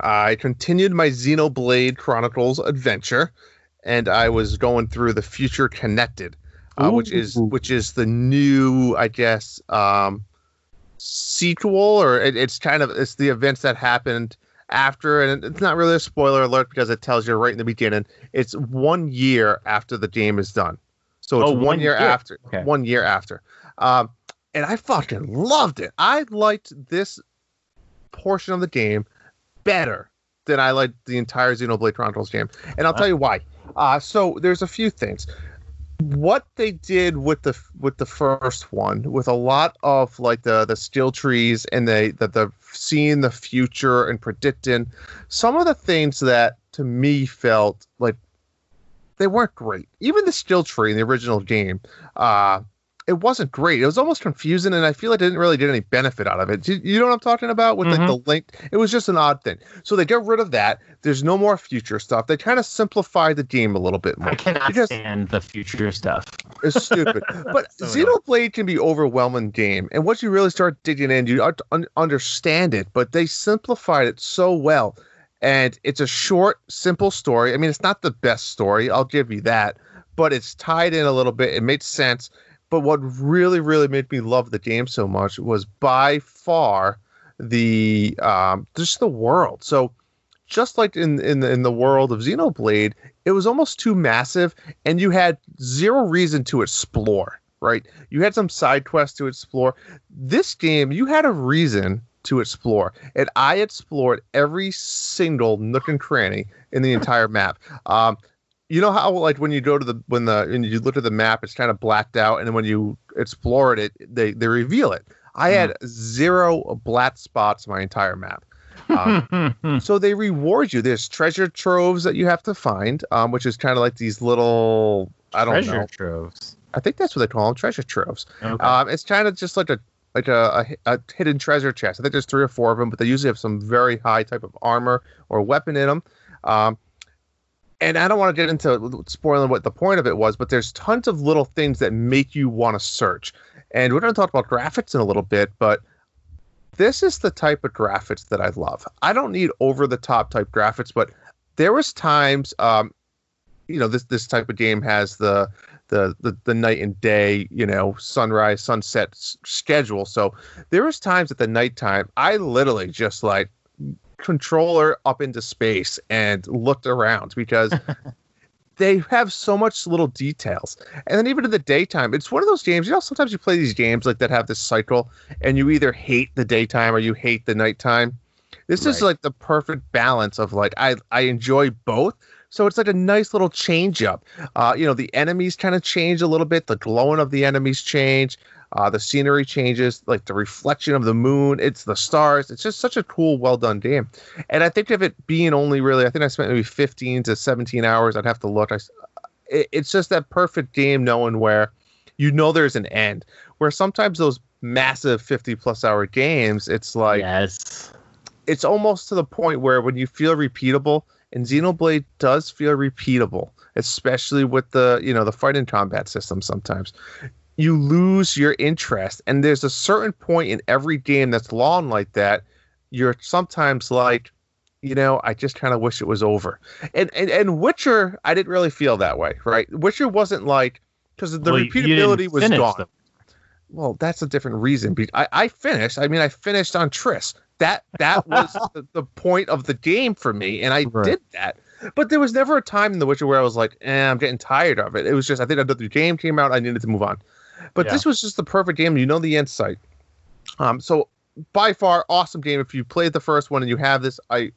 I continued my Xenoblade Chronicles adventure, and I was going through The Future Connected, which is the new, I guess, sequel, or it's the events that happened after, and it's not really a spoiler alert because it tells you right in the beginning. It's 1 year after the game is done. So it's 1 year after. Okay. 1 year after. And I fucking loved it. I liked this portion of the game better than I liked the entire Xenoblade Chronicles game. And I'll tell you why. So there's a few things. What they did with the first one, with a lot of like the skill trees and the seeing the future and predicting, some of the things that to me felt like they weren't great. Even the skill tree in the original game, it wasn't great. It was almost confusing, and I feel like they didn't really get any benefit out of it. You know what I'm talking about with like the link? It was just an odd thing. So they get rid of that. There's no more future stuff. They kind of simplified the game a little bit more. I cannot stand the future stuff. It's stupid. But so Xenoblade can be overwhelming game, and once you really start digging in, you understand it. But they simplified it so well, and it's a short, simple story. I mean, it's not the best story. I'll give you that, but it's tied in a little bit. It makes sense. But what really, really made me love the game so much was by far the just the world. So just like in the world of Xenoblade, it was almost too massive, and you had zero reason to explore, right? You had some side quests to explore. This game, you had a reason to explore, and I explored every single nook and cranny in the entire map. You know how like when you go to when you look at the map, it's kind of blacked out, and then when you explore it, they reveal it. I had 0 black spots my entire map. So they reward you. There's treasure troves that you have to find, which is kind of like these little treasure troves. I think that's what they call them, treasure troves. Okay. It's kind of just like a hidden treasure chest. I think there's 3 or 4 of them, but they usually have some very high type of armor or weapon in them. And I don't want to get into spoiling what the point of it was, but there's tons of little things that make you want to search. And we're going to talk about graphics in a little bit, but this is the type of graphics that I love. I don't need over-the-top type graphics, but there was times, you know, this type of game has the night and day, you know, sunrise, sunset schedule. So there was times at the nighttime, I literally just like controller up into space and looked around because they have so much little details. And then even in the daytime, it's one of those games, you know, sometimes you play these games like that have this cycle and you either hate the daytime or you hate the nighttime. This is like the perfect balance of like, I enjoy both. So it's like a nice little change up. You know, the enemies kind of change a little bit. The glowing of the enemies change. The scenery changes, like the reflection of the moon. It's the stars. It's just such a cool, well-done game. And I think of it being only really, I think I spent maybe 15 to 17 hours. I'd have to look. It's just that perfect game knowing where you know there's an end. Where sometimes those massive 50-plus hour games, it's like, yes, it's almost to the point where when you feel repeatable, and Xenoblade does feel repeatable, especially with the, you know, the fight and combat system sometimes. You lose your interest, and there's a certain point in every game that's long like that. You're sometimes like, you know, I just kind of wish it was over. And Witcher, I didn't really feel that way, right? Witcher wasn't like, because the repeatability was gone. Well, that's a different reason. I finished. I mean, I finished on Triss. That was the point of the game for me, and I did that. But there was never a time in The Witcher where I was like, I'm getting tired of it. It was just, I think the game came out, I needed to move on. But this was just the perfect game. You know the insight. So by far, awesome game. If you played the first one and you have this, I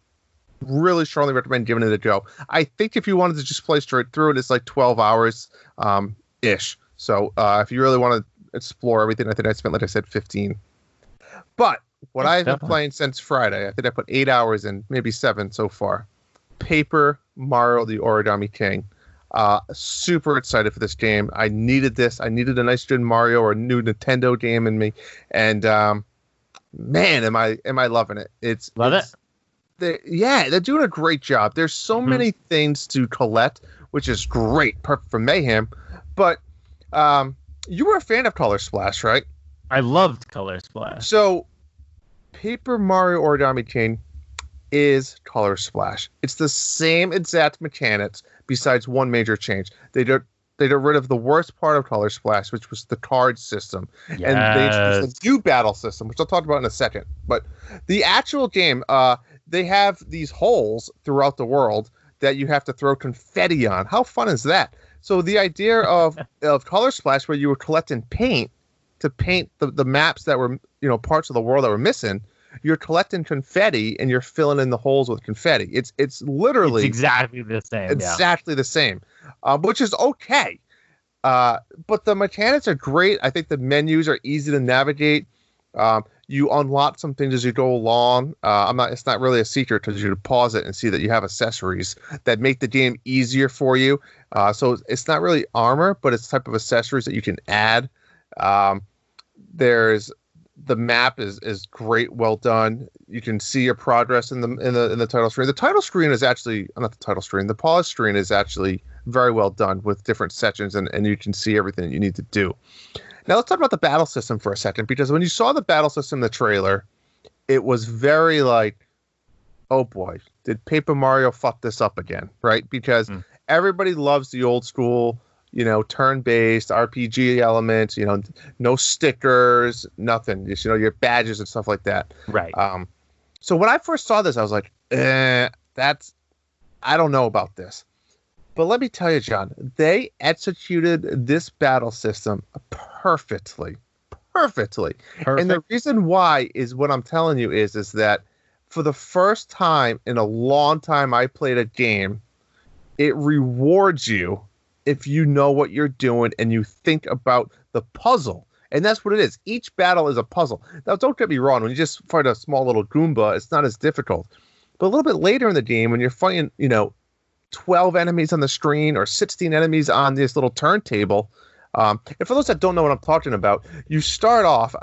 really strongly recommend giving it a go. I think if you wanted to just play straight through it, it's like 12 hours ish. So if you really want to explore everything, I think I spent, like I said, 15. But what I've been playing since Friday, I think I put 8 hours in, maybe 7 so far. Paper Mario, the Origami King. Super excited for this game. I needed this. I needed a nice good Mario or a new Nintendo game in me. And man, am I loving it? It's yeah, they're doing a great job. There's so many things to collect, which is great, perfect for mayhem. But you were a fan of Color Splash, right? I loved Color Splash. So Paper Mario Origami King is Color Splash. It's the same exact mechanics, besides one major change. They got rid of the worst part of Color Splash, which was the card system. Yes. And they introduced a new battle system, which I'll talk about in a second. But the actual game, they have these holes throughout the world that you have to throw confetti on. How fun is that? So the idea of Color Splash, where you were collecting paint to paint the maps that were, parts of the world that were missing, you're collecting confetti and you're filling in the holes with confetti. It's literally exactly the same. Exactly the same, which is okay. But the mechanics are great. I think the menus are easy to navigate. You unlock some things as you go along. It's not really a secret because you pause it and see that you have accessories that make the game easier for you. So it's not really armor, but it's the type of accessories that you can add. The map is great, well done. You can see your progress in the title screen. The title screen is actually not the title screen. The pause screen is actually very well done with different sections, and you can see everything that you need to do. Now let's talk about the battle system for a second, because when you saw the battle system in the trailer, it was very like, oh boy, did Paper Mario fuck this up again? Right? Because everybody loves the old school, turn-based RPG elements, no stickers, nothing, just, your badges and stuff like that. Right. So when I first saw this, I was like, I don't know about this. But let me tell you, John, they executed this battle system perfectly. Perfect. And the reason why is what I'm telling you is that for the first time in a long time I played a game, it rewards you if you know what you're doing and you think about the puzzle. And that's what it is. Each battle is a puzzle. Now, don't get me wrong. When you just fight a small little Goomba, it's not as difficult. But a little bit later in the game, when you're fighting, 12 enemies on the screen or 16 enemies on this little turntable, and for those that don't know what I'm talking about, you start off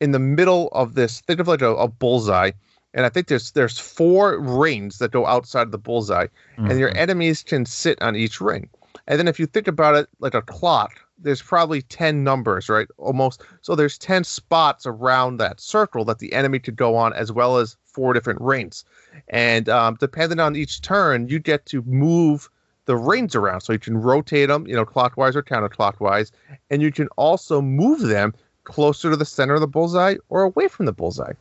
in the middle of this. Think of like a bullseye. And I think there's 4 rings that go outside of the bullseye. Mm-hmm. And your enemies can sit on each ring. And then if you think about it like a clock, there's probably 10 numbers, right? Almost. So there's 10 spots around that circle that the enemy could go on, as well as 4 different rings. And depending on each turn, you get to move the rings around. So you can rotate them, clockwise or counterclockwise. And you can also move them closer to the center of the bullseye or away from the bullseye.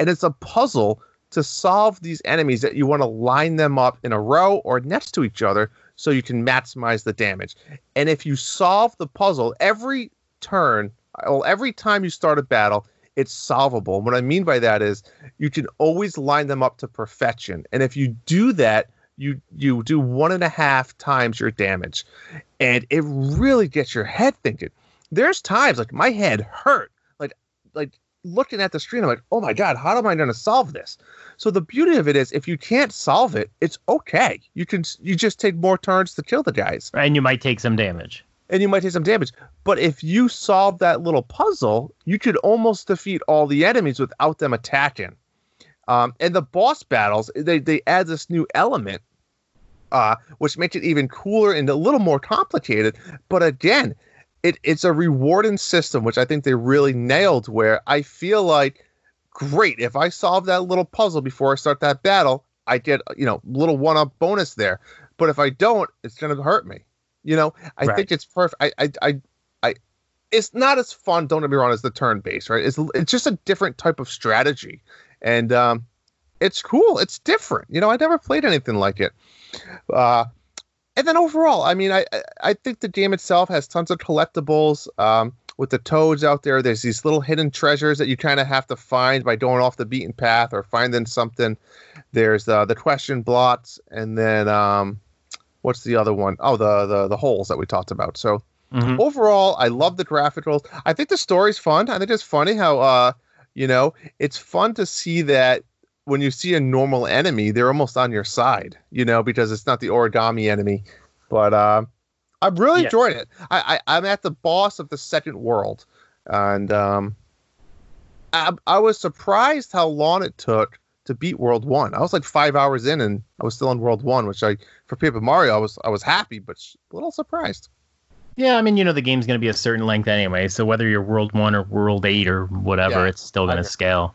And it's a puzzle to solve these enemies that you want to line them up in a row or next to each other, so you can maximize the damage. And if you solve the puzzle every time you start a battle, it's solvable. And what I mean by that is you can always line them up to perfection. And if you do that, you do 1.5 times your damage. And it really gets your head thinking. There's times like my head hurt, like looking at the screen, I'm like, oh my God, how am I going to solve this? So the beauty of it is, if you can't solve it, it's okay. You just take more turns to kill the guys. And you might take some damage. But if you solve that little puzzle, you could almost defeat all the enemies without them attacking. And the boss battles, they add this new element, which makes it even cooler and a little more complicated. But again, it's a rewarding system, which I think they really nailed, where I feel like, great, if I solve that little puzzle before I start that battle, I get, little one-up bonus there. But if I don't, it's going to hurt me. I think it's perfect. It's not as fun, don't get me wrong, as the turn-based, right? It's just a different type of strategy. And it's cool. It's different. You know, I never played anything like it. And then overall, I mean, I think the game itself has tons of collectibles. With the toads out there, there's these little hidden treasures that you kind of have to find by going off the beaten path or finding something. There's the question blocks, and then what's the other one? Oh, the holes that we talked about. So overall, I love the graphics. I think the story's fun. I think it's funny how you know, it's fun to see that when you see a normal enemy, they're almost on your side, you know, because it's not the origami enemy. But I'm really enjoying it. I'm at the boss of the second world, and I was surprised how long it took to beat World 1. I was like 5 hours in, and I was still in World 1, which for Paper Mario, I was happy, but a little surprised. Yeah, I mean, you know, the game's going to be a certain length anyway, so whether you're World 1 or World 8 or whatever, it's still going to scale.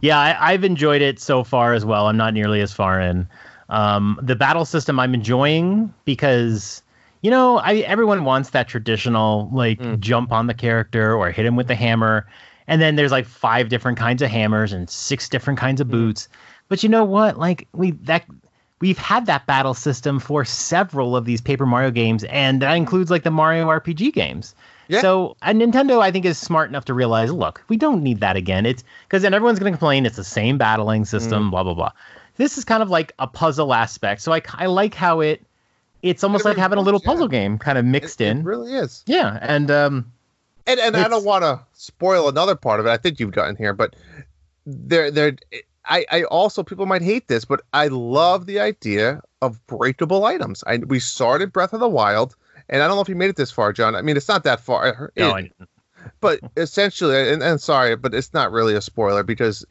Yeah, I've enjoyed it so far as well. I'm not nearly as far in. The battle system I'm enjoying because... You know, everyone wants that traditional, like, jump on the character or hit him with the hammer. And then there's, like, 5 different kinds of hammers and 6 different kinds of boots. But you know what? Like, we've had that battle system for several of these Paper Mario games, and that includes, like, the Mario RPG games. Yeah. So Nintendo, I think, is smart enough to realize, look, we don't need that again. It's because then everyone's going to complain it's the same battling system, blah, blah, blah. This is kind of like a puzzle aspect. So I like how it... It's almost like having a little puzzle game kind of mixed in. It really is. Yeah, and I don't want to spoil another part of it. I think you've gotten here, but I also, people might hate this, but I love the idea of breakable items. We started Breath of the Wild, and I don't know if you made it this far, John. I mean, it's not that far. No, I didn't. But essentially, and sorry, but it's not really a spoiler because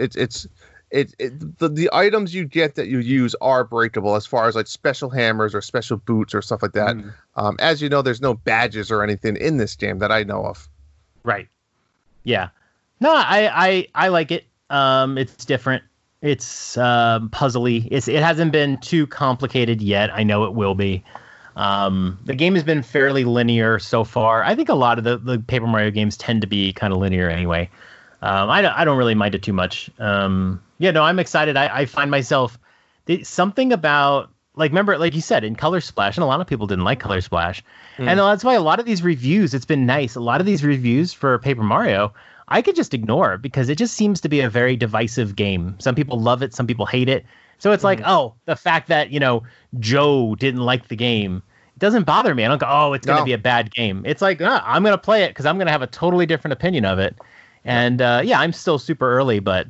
the items you get that you use are breakable as far as like special hammers or special boots or stuff like that. As you know, there's no badges or anything in this game that I know of. Right. Yeah. No, I like it. It's different. It's puzzly. It hasn't been too complicated yet. I know it will be. The game has been fairly linear so far. I think a lot of the Paper Mario games tend to be kind of linear anyway. I don't really mind it too much. Yeah, no, I'm excited. I find myself something about, like, remember, like you said, in Color Splash, and a lot of people didn't like Color Splash. And that's why a lot of these reviews, it's been nice. A lot of these reviews for Paper Mario, I could just ignore because it just seems to be a very divisive game. Some people love it. Some people hate it. So it's like, oh, the fact that, you know, Joe didn't like the game doesn't bother me. I don't go, oh, it's going to be a bad game. It's like, I'm going to play it because I'm going to have a totally different opinion of it. And, yeah, I'm still super early, but,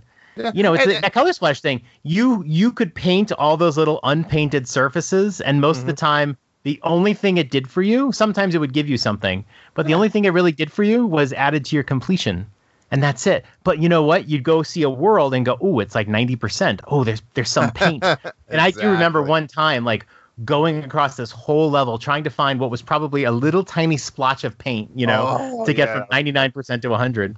you know, it's that Color Splash thing. You could paint all those little unpainted surfaces, and most of the time, the only thing it did for you, sometimes it would give you something, but the only thing it really did for you was added to your completion, and that's it. But you know what? You'd go see a world and go, oh, it's like 90%. Oh, there's some paint. And exactly. I do remember one time, like, going across this whole level, trying to find what was probably a little tiny splotch of paint, you know, to get from 99% to 100%.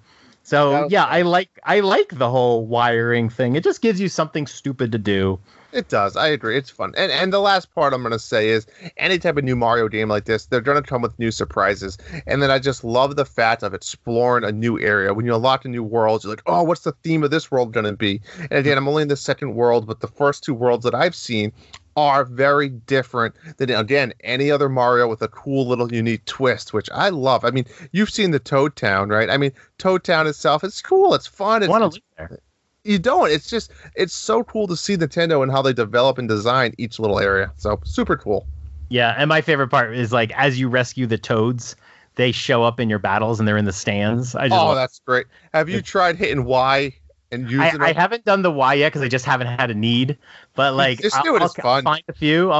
So, yeah, I like the whole wiring thing. It just gives you something stupid to do. It does. I agree. It's fun. And the last part I'm going to say is any type of new Mario game like this, they're going to come with new surprises. And then I just love the fact of exploring a new area. When you unlock a new world, you're like, oh, what's the theme of this world going to be? And again, I'm only in the second world, but the first 2 worlds that I've seen are very different than, again, any other Mario, with a cool little unique twist, which I love. I mean, you've seen the Toad Town, right? I mean, Toad Town itself, it's cool, it's fun. I want to live there. You don't. It's just, it's so cool to see Nintendo and how they develop and design each little area. So, super cool. Yeah, and my favorite part is, like, as you rescue the Toads, they show up in your battles and they're in the stands. That's great. Have you tried hitting Y? I haven't done the Y yet because I just haven't had a need. But like, I'll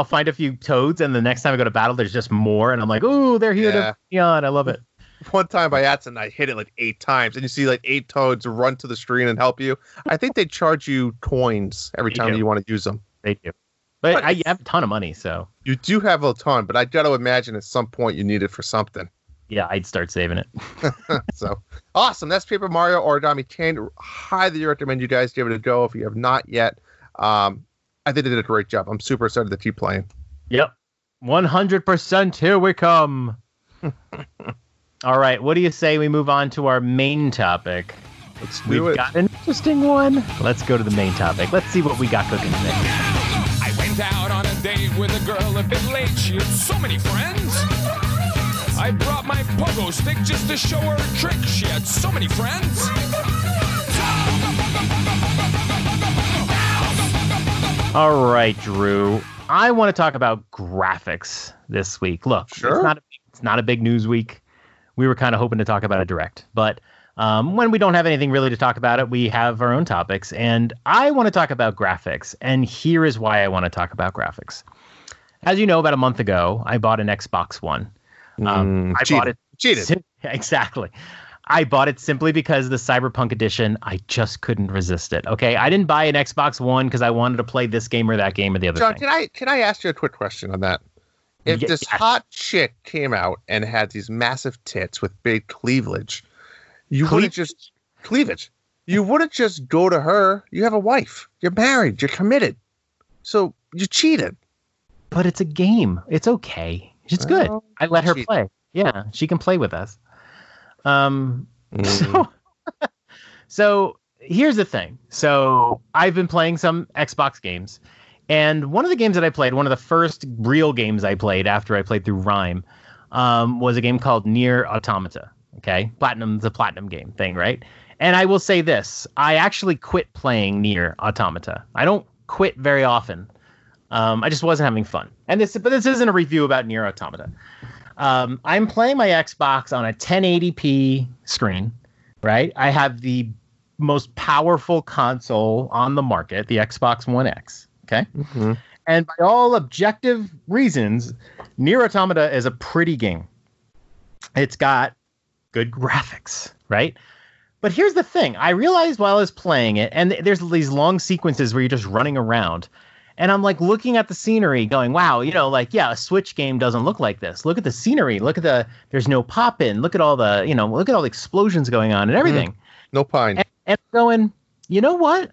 find a few Toads, and the next time I go to battle, there's just more, and I'm like, oh, they're here to Neon. I love it. One time by accident, I hit it like 8 times, and you see like 8 Toads run to the screen and help you. I think they charge you coins every time you want to use them. They do, but I have a ton of money, so you do have a ton. But I got to imagine at some point you need it for something. Yeah, I'd start saving it. So awesome. That's Paper Mario Origami Chain. Highly recommend you guys give it a go if you have not yet. I think they did a great job. I'm super excited to keep playing. Yep. 100%. Here we come. All right. What do you say we move on to our main topic? Let's do it. We've got an interesting one. Let's go to the main topic. Let's see what we got cooking today. I went out on a date with a girl a bit late. She had so many friends. I brought my pogo stick just to show her a trick. She had so many friends. All right, Drew. I want to talk about graphics this week. Look, sure. It's not a big news week. We were kind of hoping to talk about it direct. But when we don't have anything really to talk about it, we have our own topics. And I want to talk about graphics. And here is why I want to talk about graphics. As you know, about a month ago, I bought an Xbox One. Cheated. Exactly. I bought it simply because the Cyberpunk edition, I just couldn't resist it. Okay, I didn't buy an Xbox One because I wanted to play this game or that game or the other thing. John, can I ask you a quick question on that? If this hot chick came out and had these massive tits with big cleavage, you wouldn't just go to her. You have a wife. You're married. You're committed. So you cheated. But it's a game. It's okay. It's good. I let her play. Yeah, she can play with us. So here's the thing. So I've been playing some Xbox games, and one of the games that I played, one of the first real games I played after I played through Rhyme, was a game called Nier Automata. Okay. The platinum game thing. Right. And I will say this, I actually quit playing Nier Automata. I don't quit very often. I just wasn't having fun. But this isn't a review about Nier Automata. I'm playing my Xbox on a 1080p screen, right? I have the most powerful console on the market, the Xbox One X, okay? Mm-hmm. And by all objective reasons, Nier Automata is a pretty game. It's got good graphics, right? But here's the thing. I realized while I was playing it, and there's these long sequences where you're just running around, and I'm like looking at the scenery going, wow, a Switch game doesn't look like this. Look at the scenery. Look at there's no pop in. Look at all the explosions going on and everything. No pine. And I'm going, you know what?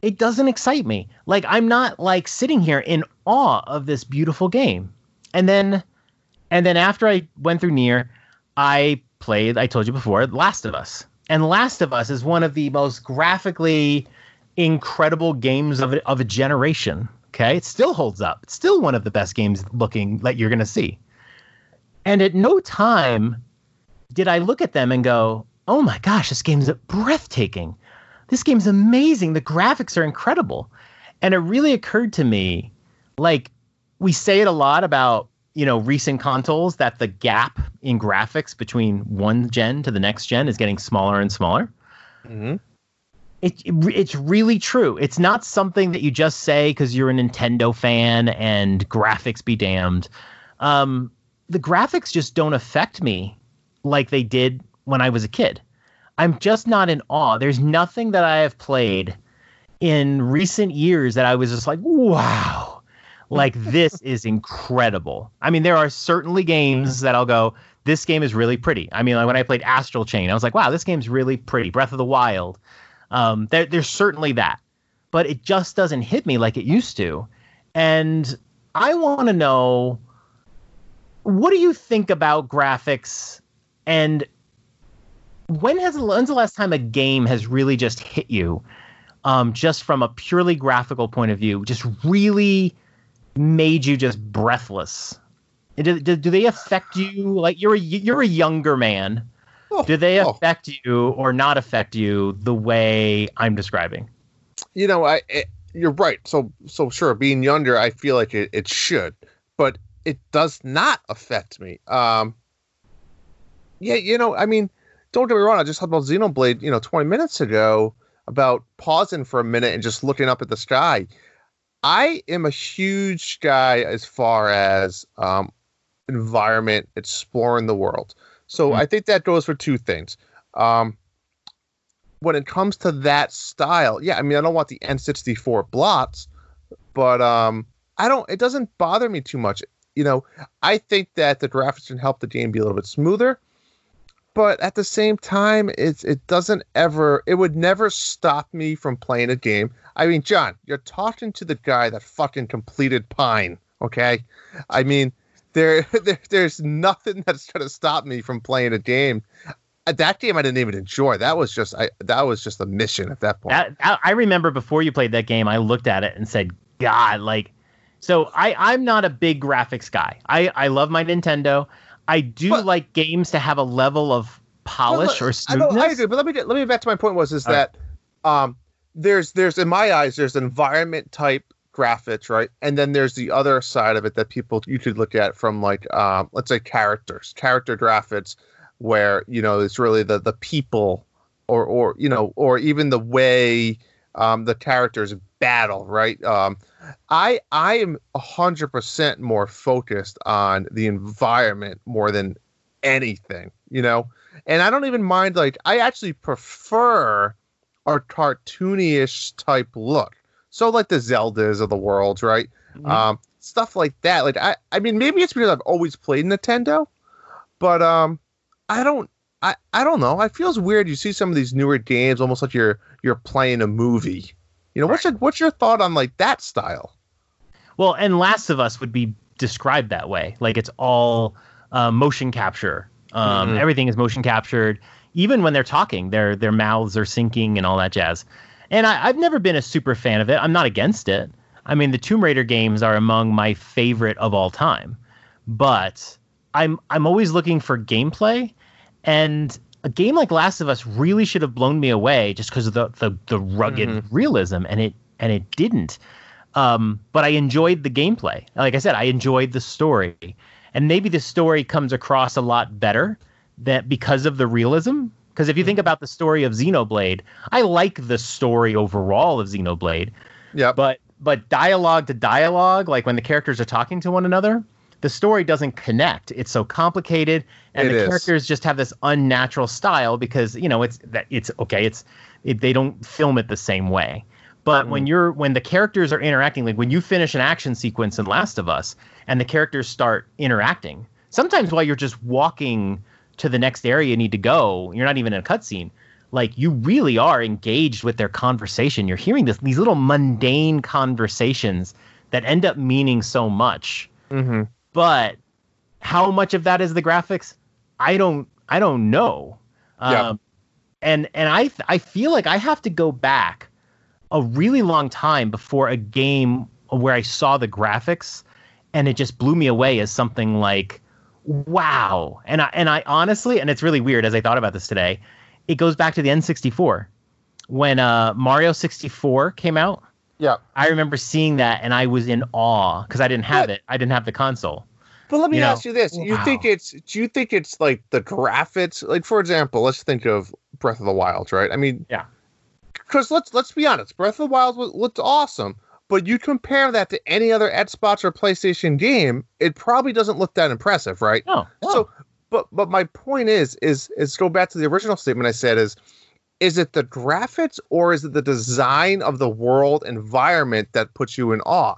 It doesn't excite me. Like, I'm not like sitting here in awe of this beautiful game. And then after I went through Nier, I played, I told you before, The Last of Us. And Last of Us is one of the most graphically incredible games of a generation. Okay, it still holds up. It's still one of the best games looking that you're going to see. And at no time did I look at them and go, oh my gosh, this game's breathtaking. This game's amazing. The graphics are incredible. And it really occurred to me, like, we say it a lot about, recent consoles, that the gap in graphics between one gen to the next gen is getting smaller and smaller. Mm-hmm. It's really true. It's not something that you just say because you're a Nintendo fan and graphics be damned. The graphics just don't affect me like they did when I was a kid. I'm just not in awe. There's nothing that I have played in recent years that I was just like, wow, like this is incredible. I mean, there are certainly games that I'll go, this game is really pretty. I mean, like when I played Astral Chain, I was like, wow, this game's really pretty. Breath of the Wild. There's certainly that, but it just doesn't hit me like it used to. And I want to know, what do you think about graphics? And when's the last time a game has really just hit you, just from a purely graphical point of view, just really made you just breathless? Do they affect you? Like, you're a younger man. Do they affect you or not affect you the way I'm describing? You're right. So sure, being younger, I feel like it should, but it does not affect me. Don't get me wrong. I just talked about Xenoblade, 20 minutes ago, about pausing for a minute and just looking up at the sky. I am a huge guy as far as environment, exploring the world. So I think that goes for two things. When it comes to that style, I don't want the N64 blots, but it doesn't bother me too much. I think that the graphics can help the game be a little bit smoother, but at the same time, it would never stop me from playing a game. I mean, John, you're talking to the guy that fucking completed Pine, okay? I mean, there's nothing that's going to stop me from playing a game. That game I didn't even enjoy. That was just a mission at that point. I remember before you played that game, I looked at it and said, God, like, so I'm not a big graphics guy. I love my Nintendo. I do like games to have a level of polish or smoothness. I agree, but let me back to my point was that there's in my eyes there's environment type graphics, right? And then there's the other side of it that you could look at from like let's say character graphics, where you know it's really the people or you know or even the way the characters battle, right? I am 100% more focused on the environment more than anything, you know. And I don't even mind, like, I actually prefer our cartoonish type look. So like the Zeldas of the world, right? Mm-hmm. Stuff like that. Like I mean, maybe it's because I've always played Nintendo, but I don't know. It feels weird. You see some of these newer games, almost like you're playing a movie. You know, right. What's your thought on like that style? Well, and Last of Us would be described that way. Like it's all motion capture. Mm-hmm. Everything is motion captured. Even when they're talking, their mouths are syncing and all that jazz. And I've never been a super fan of it. I'm not against it. I mean, the Tomb Raider games are among my favorite of all time. But I'm always looking for gameplay. And a game like Last of Us really should have blown me away just because of the rugged mm-hmm. realism. And it didn't. But I enjoyed the gameplay. Like I said, I enjoyed the story. And maybe the story comes across a lot better that because of the realism. Because if you think about the story of Xenoblade, I like the story overall of Xenoblade. Yeah. But dialogue to dialogue, like when the characters are talking to one another, the story doesn't connect. It's so complicated, and characters just have this unnatural style because you know they don't film it the same way. But when the characters are interacting, like when you finish an action sequence in Last of Us, and the characters start interacting, sometimes while you're just walking to the next area you need to go, you're not even in a cutscene. Like you really are engaged with their conversation. You're hearing these little mundane conversations that end up meaning so much. Mm-hmm. But how much of that is the graphics? I don't know. And I feel like I have to go back a really long time before a game where I saw the graphics and it just blew me away as something like, wow. And I honestly, and it's really weird as I thought about this today, it goes back to the N64 when Mario 64 came out. Yeah, I remember seeing that and I was in awe because I didn't have it. I didn't have the console. But let me ask you this: Do you think it's like the graphics? Like for example, let's think of Breath of the Wild, right? I mean, yeah. Because let's be honest, Breath of the Wild looked awesome, but you compare that to any other Xbox or PlayStation game, it probably doesn't look that impressive, right? No. So, but my point is go back to the original statement I said is it the graphics or is it the design of the world environment that puts you in awe,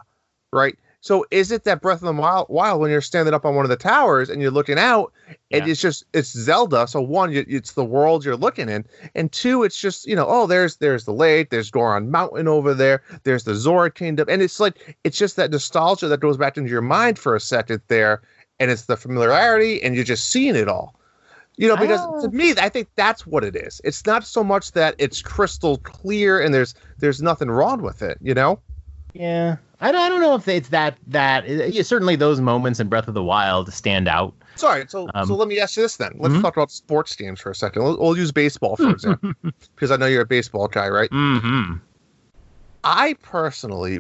right? So is it that Breath of the Wild when you're standing up on one of the towers and you're looking out and it's Zelda. So one, it's the world you're looking in. And two, it's just, you know, oh, there's the lake, there's Goron Mountain over there. There's the Zora Kingdom. And it's like, it's just that nostalgia that goes back into your mind for a second there. And it's the familiarity and you're just seeing it all. You know, because to me, I think that's what it is. It's not so much that it's crystal clear and there's nothing wrong with it, you know? Yeah. I don't know if it's that. Certainly those moments in Breath of the Wild stand out. Sorry. So let me ask you this then. Let's talk about sports games for a second. We'll use baseball, for example, because I know you're a baseball guy, right? Mm-hmm. I personally,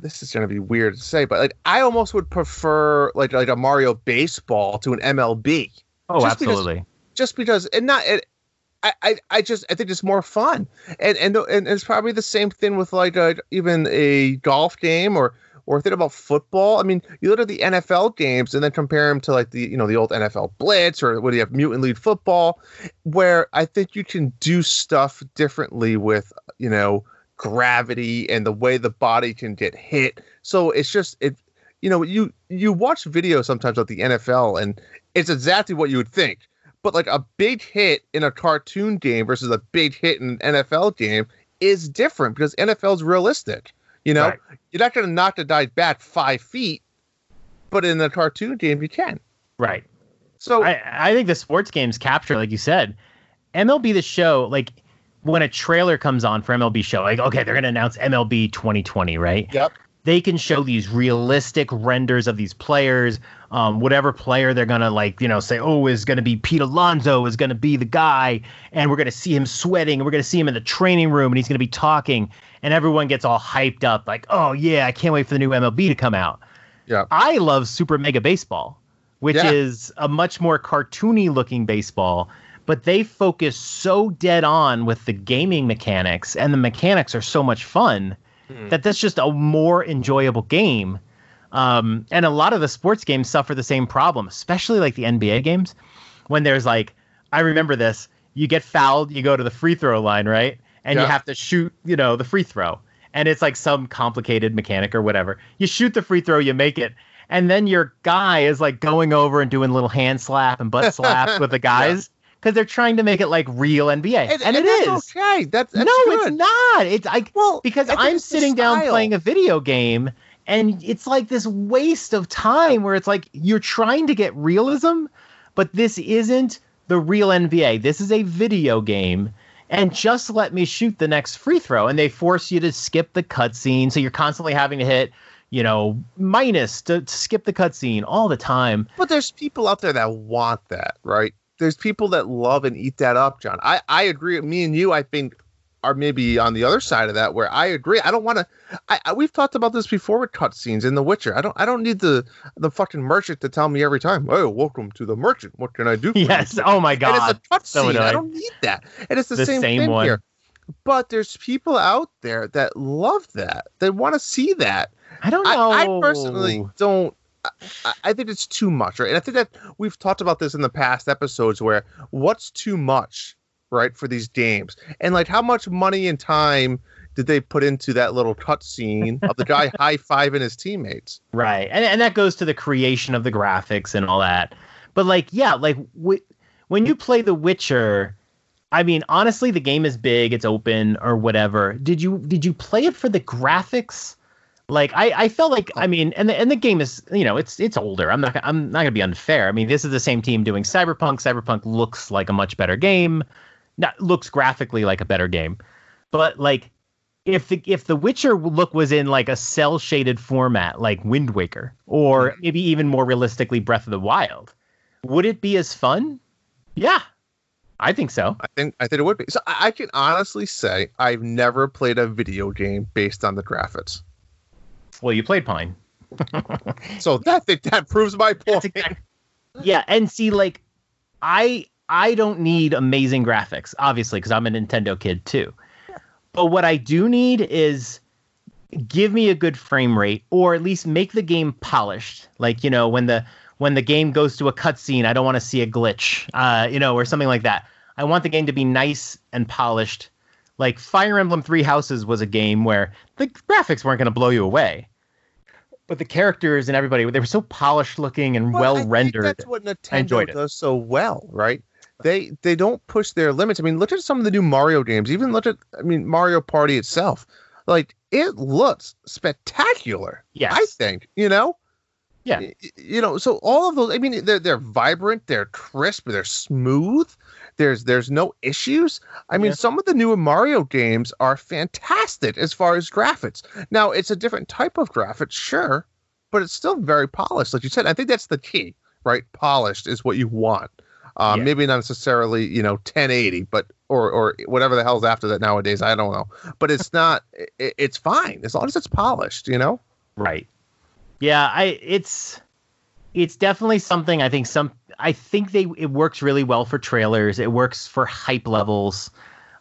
this is going to be weird to say, but like I almost would prefer like a Mario baseball to an MLB. Oh, just absolutely. I think it's more fun, and it's probably the same thing with like even a golf game or think about football. I mean, you look at the NFL games and then compare them to like the old NFL Blitz or what do you have, Mutant League Football, where I think you can do stuff differently with gravity and the way the body can get hit. So it's just it. You know, you watch videos sometimes of the NFL, and it's exactly what you would think. But like a big hit in a cartoon game versus a big hit in an NFL game is different because NFL is realistic. You know, right. You're not going to knock the guy back 5 feet, but in a cartoon game you can. Right. So I think the sports games capture, like you said, MLB The Show, like when a trailer comes on for MLB Show, like, okay, they're going to announce MLB 2020, right? Yep. They can show these realistic renders of these players, whatever player they're going to, like, you know, say, oh, is going to be Pete Alonso, is going to be the guy, and we're going to see him sweating, and we're going to see him in the training room, and he's going to be talking, and everyone gets all hyped up, like, oh, yeah, I can't wait for the new MLB to come out. Yeah, I love Super Mega Baseball, which is a much more cartoony-looking baseball, but they focus so dead on with the gaming mechanics, and the mechanics are so much fun that that's just a more enjoyable game. And a lot of the sports games suffer the same problem, especially like the NBA games, when there's like, I remember this, you get fouled, you go to the free throw line, right? And you have to shoot, you know, the free throw. And it's like some complicated mechanic or whatever. You shoot the free throw, you make it. And then your guy is like going over and doing little hand slap and butt slap with the guys. Because they're trying to make it like real NBA, and it is okay. That's good. It's not. It's because I'm sitting down playing a video game, and it's like this waste of time where it's like you're trying to get realism, but this isn't the real NBA. This is a video game, and just let me shoot the next free throw. And they force you to skip the cutscene, so you're constantly having to hit, you know, minus to skip the cutscene all the time. But there's people out there that want that, right? There's people that love and eat that up, John. I agree. Me and you, I think, are maybe on the other side of that where I agree. I don't want to. We've talked about this before with cutscenes in The Witcher. I don't need the fucking merchant to tell me every time, oh, welcome to the merchant. What can I do for you? Yes. Oh, my God. And it's a cutscene. So I don't need that. And it's the same thing here. But there's people out there that love that. They want to see that. I don't know. I personally don't. I think it's too much, right? And I think that we've talked about this in the past episodes where what's too much, right, for these games? And, like, how much money and time did they put into that little cutscene of the guy high-fiving his teammates? Right. And that goes to the creation of the graphics and all that. But, like, yeah, like, when you play The Witcher, I mean, honestly, the game is big, it's open, or whatever. Did you play it for the graphics? Like I felt like, I mean, and the game is, you know, it's older. I'm not gonna be unfair. I mean, this is the same team doing Cyberpunk. Cyberpunk looks like a much better game, looks graphically like a better game. But like, if the Witcher look was in like a cell shaded format, like Wind Waker, or maybe even more realistically Breath of the Wild, would it be as fun? Yeah, I think so. I think it would be. So I can honestly say I've never played a video game based on the graphics. Well, you played Pine. So that proves my point. Yeah, and see, like, I don't need amazing graphics, obviously, because I'm a Nintendo kid, too. But what I do need is give me a good frame rate, or at least make the game polished. Like, you know, when the game goes to a cutscene, I don't want to see a glitch, you know, or something like that. I want the game to be nice and polished. Like, Fire Emblem Three Houses was a game where the graphics weren't going to blow you away. But the characters and everybody, they were so polished looking and well-rendered. That's what Nintendo does so well, right? They don't push their limits. I mean, look at some of the new Mario games. Even look at, I mean, Mario Party itself. Like, it looks spectacular, yes. I think, you know? Yeah. You know, so all of those, I mean, they're vibrant, they're crisp, they're smooth. There's no issues. I mean, some of the newer Mario games are fantastic as far as graphics. Now, it's a different type of graphics, sure, but it's still very polished. Like you said, I think that's the key, right? Polished is what you want. Maybe not necessarily, you know, 1080, but or whatever the hell's after that nowadays. I don't know. But it's not. It's fine as long as it's polished, you know? Right. Yeah, it's definitely something I think it works really well for trailers. It works for hype levels.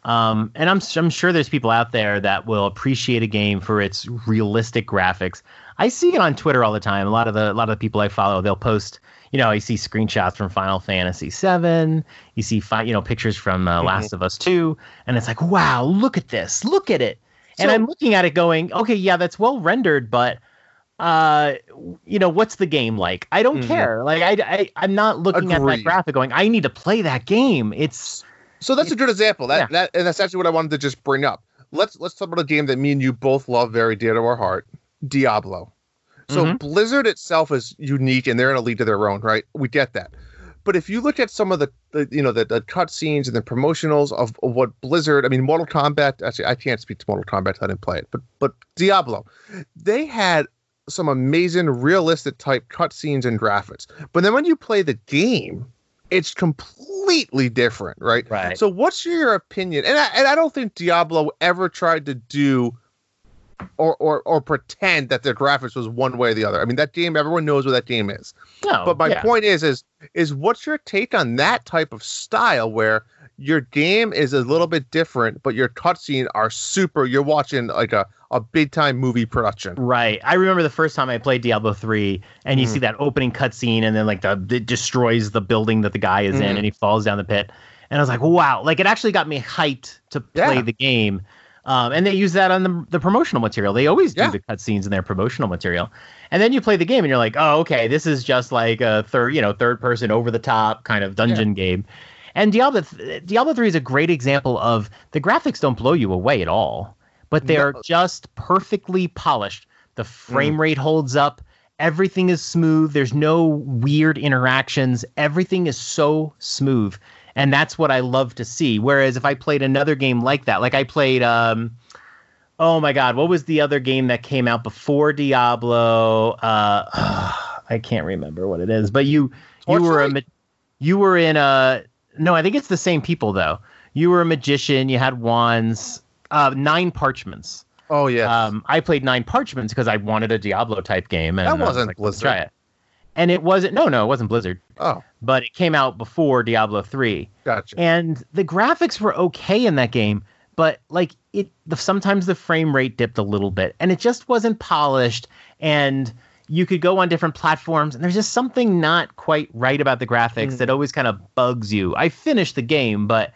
And I'm sure there's people out there that will appreciate a game for its realistic graphics. I see it on Twitter all the time. A lot of the people I follow, they'll post, you know, you see screenshots from Final Fantasy VII, you see pictures from Last of Us 2, and it's like, "Wow, look at this. Look at it." So, and I'm looking at it going, "Okay, yeah, that's well rendered, but you know, what's the game like? I don't care. Like, I'm not looking at that graphic going, I need to play that game." So that's a good example. And that's actually what I wanted to just bring up. Let's talk about a game that me and you both love very dear to our heart, Diablo. So Blizzard itself is unique and they're in a league of their own, right? We get that. But if you look at some of the cutscenes and the promotionals of what Blizzard, I mean, Mortal Kombat. Actually, I can't speak to Mortal Kombat. I didn't play it. But Diablo, they had some amazing realistic type cutscenes and graphics. But then when you play the game, it's completely different, right? Right. So what's your opinion? And I don't think Diablo ever tried to do or pretend that their graphics was one way or the other. I mean, that game, everyone knows what that game is. No, but my point is what's your take on that type of style where your game is a little bit different, but your cutscenes are super, you're watching like a big-time movie production. Right. I remember the first time I played Diablo 3, and you see that opening cutscene, and then like it destroys the building that the guy is in, and he falls down the pit. And I was like, wow. Like, it actually got me hyped to play the game. And they use that on the promotional material. They always do the cutscenes in their promotional material. And then you play the game, and you're like, oh, okay, this is just like a third-person, over-the-top kind of dungeon game. And Diablo 3 is a great example of the graphics don't blow you away at all, but they're just perfectly polished. The frame rate holds up. Everything is smooth. There's no weird interactions. Everything is so smooth. And that's what I love to see. Whereas if I played another game like that, like I played, oh my God, what was the other game that came out before Diablo? I can't remember what it is, but you were in a, no, I think it's the same people though. You were a magician. You had wands. Nine Parchments. Oh yeah. I played Nine Parchments because I wanted a Diablo type game. And that wasn't Blizzard. Let's try it. And it wasn't. No, it wasn't Blizzard. Oh. But it came out before Diablo 3. Gotcha. And the graphics were okay in that game, but like sometimes the frame rate dipped a little bit, and it just wasn't polished. And you could go on different platforms, and there's just something not quite right about the graphics that always kind of bugs you. I finished the game, but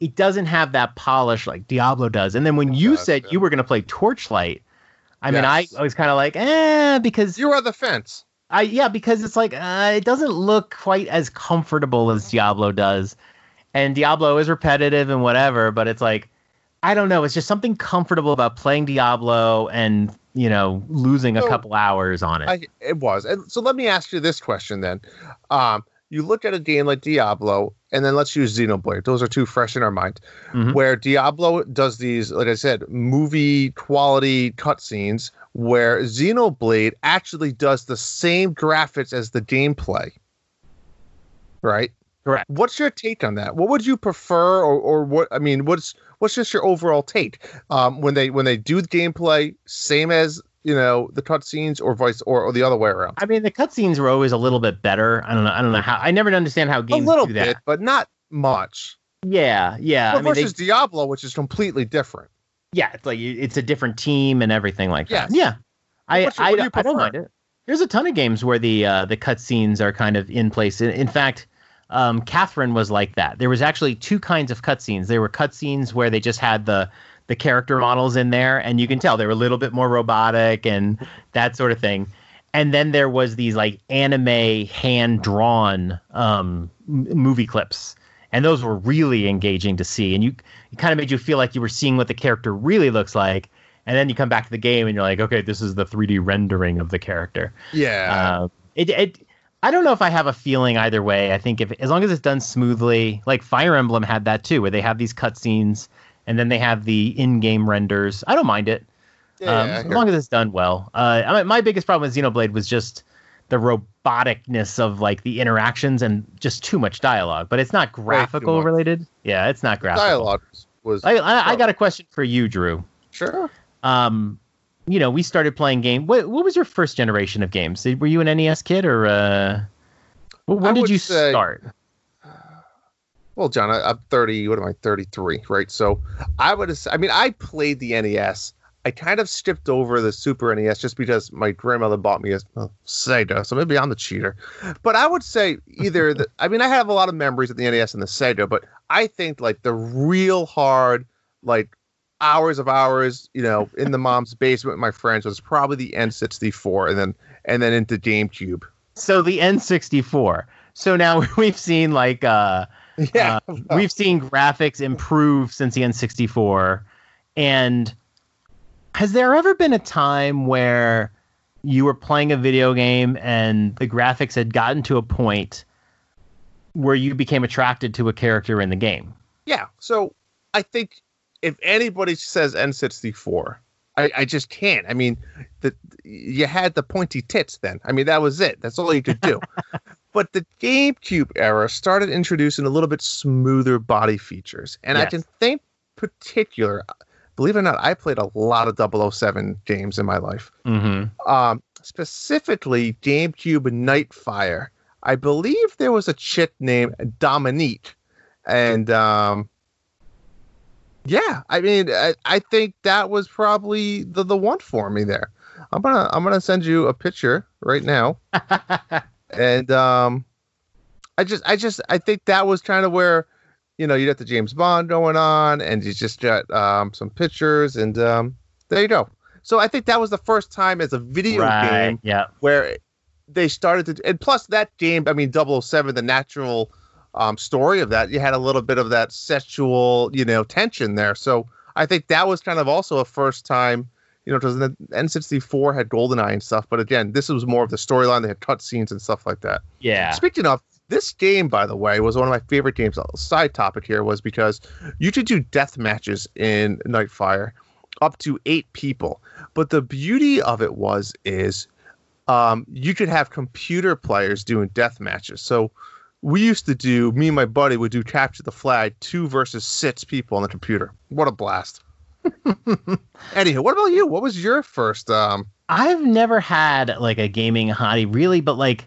it doesn't have that polish like Diablo does. And then when you said you were going to play Torchlight, I mean, I was kind of like, because... You were on the fence. Because it's like, it doesn't look quite as comfortable as Diablo does. And Diablo is repetitive and whatever, but it's like, I don't know. It's just something comfortable about playing Diablo and, losing a couple hours on it. It was. And so let me ask you this question then. You look at a game like Diablo, and then let's use Xenoblade. Those are two fresh in our mind. Mm-hmm. Where Diablo does these, like I said, movie-quality cutscenes, where Xenoblade actually does the same graphics as the gameplay. Right? Correct. What's your take on that? What would you prefer, or what? I mean, what's just your overall take when they do the gameplay, same as... the cutscenes or the other way around. I mean, the cutscenes were always a little bit better. I don't know how. I never understand how games do that. A little bit, but not much. Yeah. Well, versus Diablo, which is completely different. Yeah, it's like it's a different team and everything like that. Yeah, I don't mind it. There's a ton of games where the cutscenes are kind of in place. In fact, Catherine was like that. There was actually two kinds of cutscenes. There were cutscenes where they just had the character models in there, and you can tell they were a little bit more robotic and that sort of thing. And then there was these like anime hand-drawn movie clips, and those were really engaging to see. And it kind of made you feel like you were seeing what the character really looks like. And then you come back to the game and you're like, okay, this is the 3D rendering of the character. Yeah. I don't know if I have a feeling either way. I think as long as it's done smoothly, like Fire Emblem had that too, where they have these cutscenes and then they have the in-game renders. I don't mind it. Yeah, as long as it's done well. My biggest problem with Xenoblade was just the roboticness of like the interactions and just too much dialogue. But it's not graphical related. Yeah, it's not graphical. Dialogue was... I got a question for you, Drew. Sure. We started playing game. What was your first generation of games? Were you an NES kid or... When did you start? Well, John, I'm 30. What am I? 33, right? So I played the NES. I kind of skipped over the Super NES just because my grandmother bought me a Sega, so maybe I'm the cheater. But I would say either I have a lot of memories of the NES and the Sega, but I think like the real hard, like hours, in the mom's basement with my friends was probably the N64 and then into GameCube. So the N64. So now we've seen like... we've seen graphics improve since the N64. And has there ever been a time where you were playing a video game and the graphics had gotten to a point where you became attracted to a character in the game. Yeah, so I think if anybody says N64, I just can't. I mean, you had the pointy tits then. I mean, that was it. That's all you could do. But the GameCube era started introducing a little bit smoother body features. And yes. I can think particular, believe it or not, I played a lot of 007 games in my life. Mm-hmm. Specifically, GameCube Nightfire. I believe there was a chick named Dominique. And yeah, I mean, I think that was probably the one for me there. I'm gonna send you a picture right now. And I think that was kind of where, you know, you got the James Bond going on, and you just got some pictures, and there you go. So I think that was the first time as a video game where they started to, and plus that game, I mean, 007, the natural story of that, you had a little bit of that sexual, you know, tension there. So I think that was kind of also a first time, you know, because the N64 had GoldenEye and stuff, but again, this was more of the storyline. They had cutscenes and stuff like that. Yeah. Speaking of, this game, by the way, was one of my favorite games. Side topic here was because you could do death matches in Nightfire, up to 8 people. But the beauty of it is you could have computer players doing death matches. So we used to do, me and my buddy would do Capture the Flag, 2 versus 6 people on the computer. What a blast. Anywho, what about you? What was your first I've never had like a gaming hottie really, but like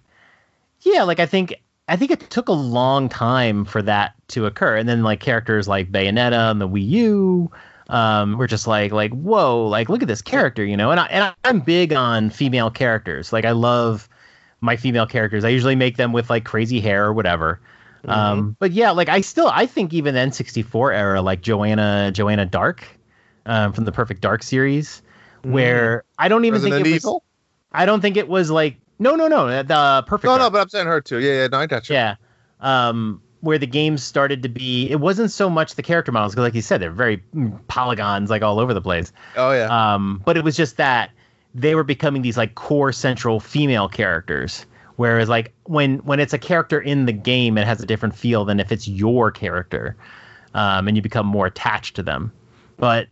yeah, like I think it took a long time for that to occur. And then like characters like Bayonetta and the Wii U were just like whoa, like look at this character, you know. And I'm big on female characters. Like I love my female characters. I usually make them with like crazy hair or whatever. Mm-hmm. But yeah, like I think even the N64 era, like Joanna Dark from the Perfect Dark series, where I don't even Resident think it Evil? Was. I don't think it was like no the Perfect. No, Dark. No, but I'm saying her too. Yeah, no, I got you. Yeah, where the games started to be, it wasn't so much the character models because, like you said, they're very polygons like all over the place. Oh yeah. But it was just that they were becoming these like core central female characters. Whereas like when it's a character in the game, it has a different feel than if it's your character, and you become more attached to them. But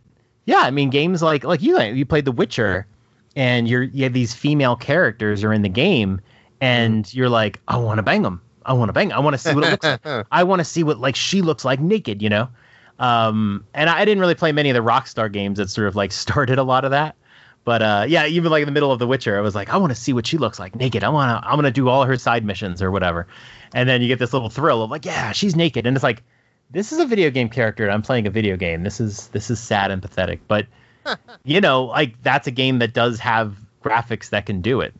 yeah, I mean, games like you played The Witcher, and you have these female characters are in the game, and you're like, I want to bang them. I want to see what it looks like. I want to see what like she looks like naked, you know. And I didn't really play many of the Rockstar games that sort of like started a lot of that. But yeah, even like in the middle of The Witcher, I was like, I want to see what she looks like naked. I'm gonna do all her side missions or whatever. And then you get this little thrill of like, yeah, she's naked, and it's like, this is a video game character, and I'm playing a video game. This is sad and pathetic, but you know, like that's a game that does have graphics that can do it.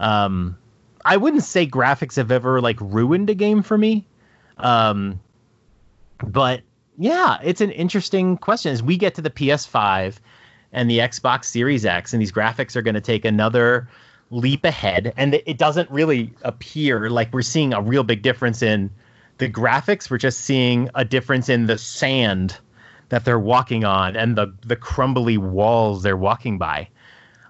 I wouldn't say graphics have ever like ruined a game for me, but yeah, it's an interesting question. As we get to the PS5 and the Xbox Series X, and these graphics are going to take another leap ahead, and it doesn't really appear like we're seeing a real big difference in the graphics. We're just seeing a difference in the sand that they're walking on and the crumbly walls they're walking by.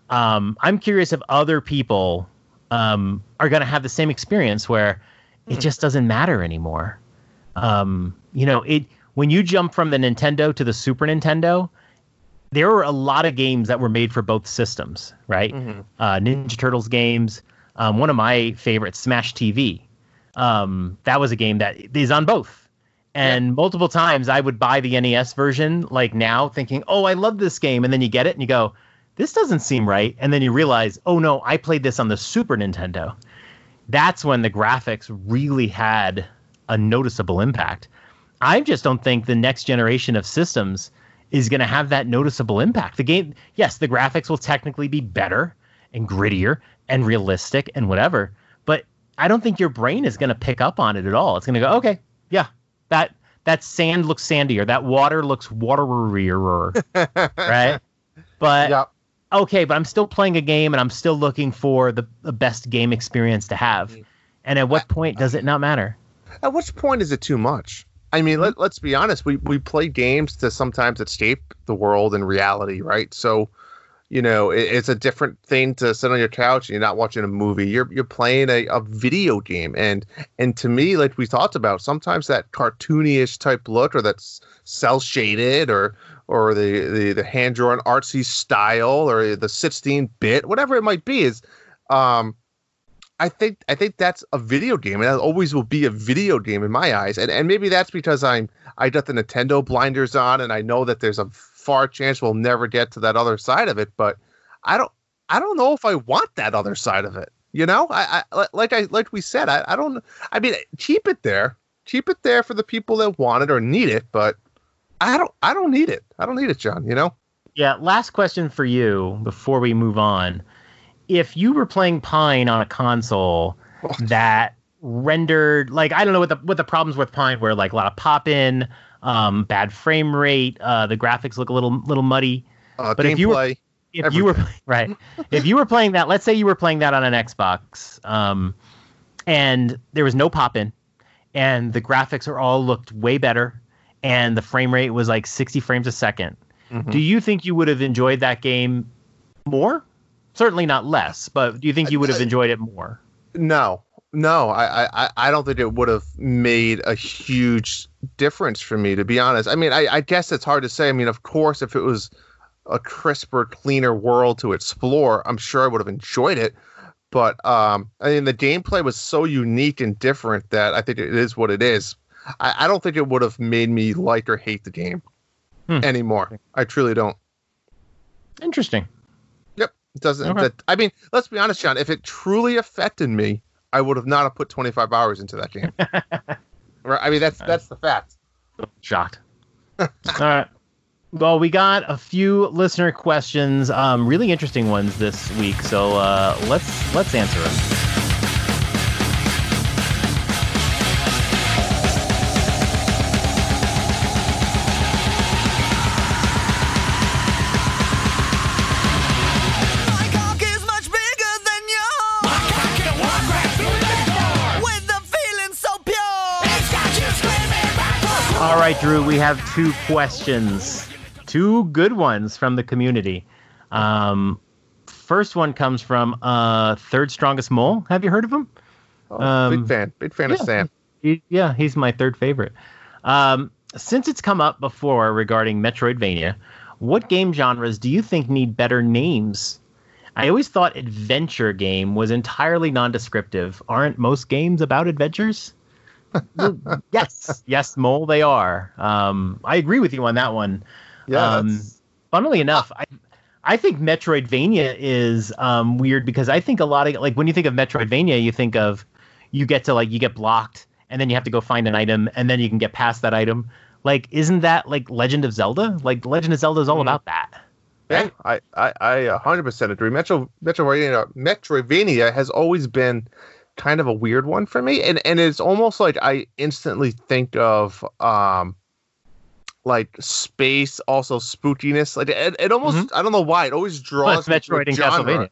I'm curious if other people are going to have the same experience where it just doesn't matter anymore. You know, when you jump from the Nintendo to the Super Nintendo, there were a lot of games that were made for both systems, right? Mm-hmm. Ninja Turtles games. One of my favorites, Smash TV. That was a game that is on both, and multiple times I would buy the NES version like now thinking, oh, I love this game, and then you get it and you go, this doesn't seem right, and then you realize, oh no, I played this on the Super Nintendo. That's when the graphics really had a noticeable impact. I just don't think the next generation of systems is going to have that noticeable impact. The game, yes, the graphics will technically be better and grittier and realistic and whatever, but I don't think your brain is going to pick up on it at all. It's going to go, okay, yeah, that sand looks sandier. That water looks waterier, right? But, okay, but I'm still playing a game, and I'm still looking for the best game experience to have. And at what point does it not matter? At which point is it too much? I mean, let's be honest. We play games to sometimes escape the world and reality, right? So you know, it's a different thing to sit on your couch and you're not watching a movie. You're playing a video game. And to me, like we talked about, sometimes that cartoonish type look, or that's cell shaded, or the hand drawn artsy style, or the 16-bit, whatever it might be, is I think that's a video game, and that always will be a video game in my eyes. And maybe that's because I got the Nintendo blinders on, and I know that there's a far chance we'll never get to that other side of it. But I don't know if I want that other side of it. You know, like we said, I don't. I mean, keep it there for the people that want it or need it. But I don't need it. I don't need it, John. You know. Yeah. Last question for you before we move on. If you were playing Pine on a console that rendered, like, I don't know what the problems with Pine were, like a lot of pop-in, bad frame rate, the graphics look a little muddy. But gameplay, if you were playing that, let's say you were playing that on an Xbox, and there was no pop-in, and the graphics are all looked way better, and the frame rate was like 60 frames a second. Mm-hmm. Do you think you would have enjoyed that game more? Certainly not less, but do you think you would have enjoyed it more? No, I don't think it would have made a huge difference for me, to be honest. I mean, I guess it's hard to say. I mean, of course, if it was a crisper, cleaner world to explore, I'm sure I would have enjoyed it. But I mean, the gameplay was so unique and different that I think it is what it is. I don't think it would have made me like or hate the game anymore. I truly don't. Interesting. Doesn't okay. that, I mean, let's be honest, John, if it truly affected me, I would have not have put 25 hours into that game. Right? I mean, that's the fact. Shocked. All right. Well, we got a few listener questions, really interesting ones this week. So let's answer them. Drew, we have two questions, two good ones from the community. First one comes from Third Strongest Mole. Have you heard of him? Oh, big fan of Sam. He's my third favorite. Since it's come up before regarding Metroidvania, what game genres do you think need better names? I always thought adventure game was entirely non-descriptive. Aren't most games about adventures? Yes, Mole, they are. I agree with you on that one. Yeah, funnily enough, I think Metroidvania is weird, because I think a lot of, like, when you think of Metroidvania, you think of, you get to, like, you get blocked and then you have to go find an item and then you can get past that item. Like, isn't that like Legend of Zelda? Like, Legend of Zelda is all about that. Right? Yeah, I 100% agree. Metroidvania has always been kind of a weird one for me, and it's almost like I instantly think of like space, also spookiness, like it almost I don't know why it always draws me Metroid to the genre. Castlevania.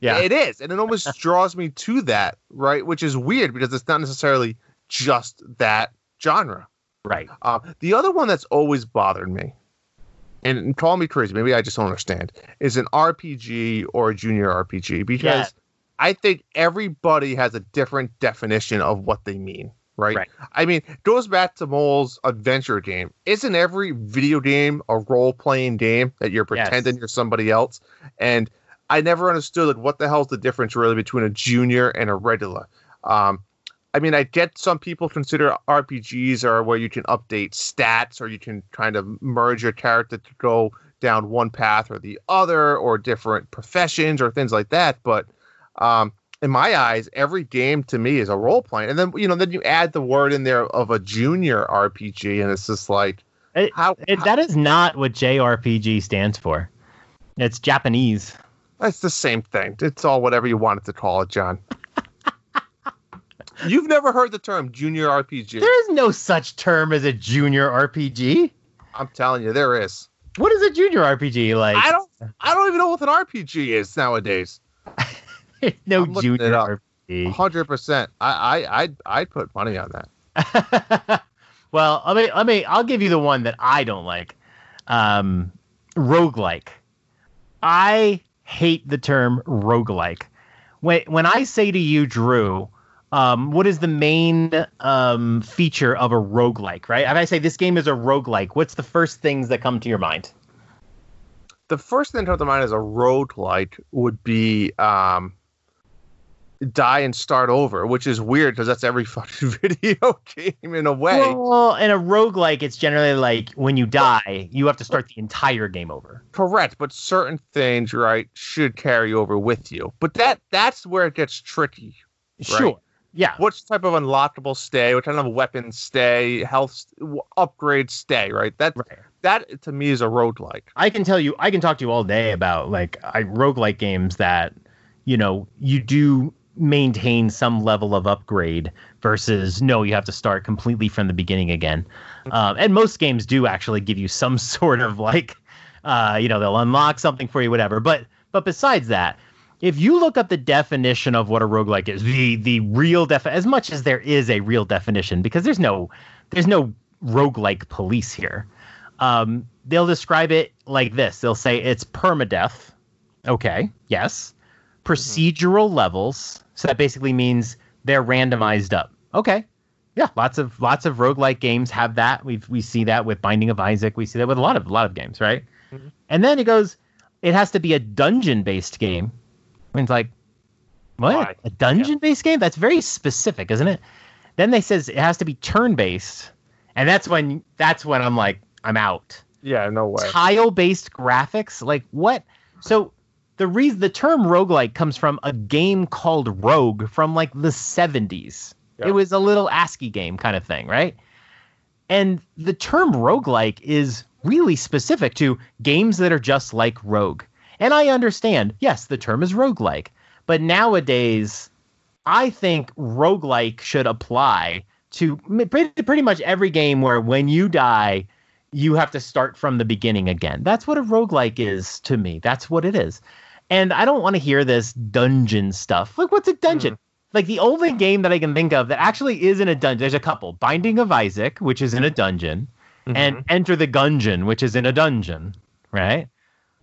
Yeah, it is, and it almost draws me to that, right, which is weird because it's not necessarily just that genre, right? The other one that's always bothered me, and call me crazy, maybe I just don't understand, is an RPG or a junior RPG, because I think everybody has a different definition of what they mean, right? I mean, it goes back to Mole's adventure game. Isn't every video game a role-playing game that you're pretending you're somebody else? And I never understood, like, what the hell's the difference really between a junior and a regular. I mean, I get some people consider RPGs are where you can update stats, or you can kind of merge your character to go down one path or the other, or different professions or things like that, but in my eyes, every game to me is a role playing, and then then you add the word in there of a junior RPG, and it's just like how that is not what JRPG stands for. It's Japanese. That's the same thing. It's all whatever you wanted to call it, John. You've never heard the term junior RPG. There is no such term as a junior RPG. I'm telling you, there is. What is a junior RPG like? I don't even know what an RPG is nowadays. No junior RPG. 100%. I'd put money on that. Well, I'll give you the one that I don't like. Roguelike. I hate the term roguelike. When I say to you, Drew, what is the main feature of a roguelike, right? If I say this game is a roguelike, what's the first things that come to your mind? The first thing that comes to mind as a roguelike would be die and start over, which is weird because that's every fucking video game in a way. Well, in a roguelike, it's generally like when you die, you have to start the entire game over. Correct, but certain things, right, should carry over with you. But that's where it gets tricky. Right? Sure, yeah. What type of unlockable stay, what kind of weapon stay, health upgrade stay, right? That to me is a roguelike. I can talk to you all day about roguelike games that, you know, you do maintain some level of upgrade versus no, you have to start completely from the beginning again. And most games do actually give you some sort of they'll unlock something for you, whatever. But besides that, if you look up the definition of what a roguelike is, the real as much as there is a real definition, because there's no roguelike police here. They'll describe it like this. They'll say it's permadeath. Okay. Yes. Procedural levels. So that basically means they're randomized up. Okay. Yeah. Lots of roguelike games have that. We see that with Binding of Isaac. We see that with a lot of games, right? Mm-hmm. And then it goes, it has to be a dungeon-based game. I mean, it's like, what? Why? A dungeon-based game? That's very specific, isn't it? Then they says it has to be turn-based. And that's when I'm like, I'm out. Yeah, no way. Tile-based graphics? Like, what? So the term roguelike comes from a game called Rogue from, the 70s. Yeah. It was a little ASCII game kind of thing, right? And the term roguelike is really specific to games that are just like Rogue. And I understand, yes, the term is roguelike. But nowadays, I think roguelike should apply to pretty much every game where when you die, you have to start from the beginning again. That's what a roguelike is to me. That's what it is. And I don't want to hear this dungeon stuff. Like, what's a dungeon? The only game that I can think of that actually is in a dungeon, there's a couple. Binding of Isaac, which is in a dungeon, and Enter the Gungeon, which is in a dungeon, right?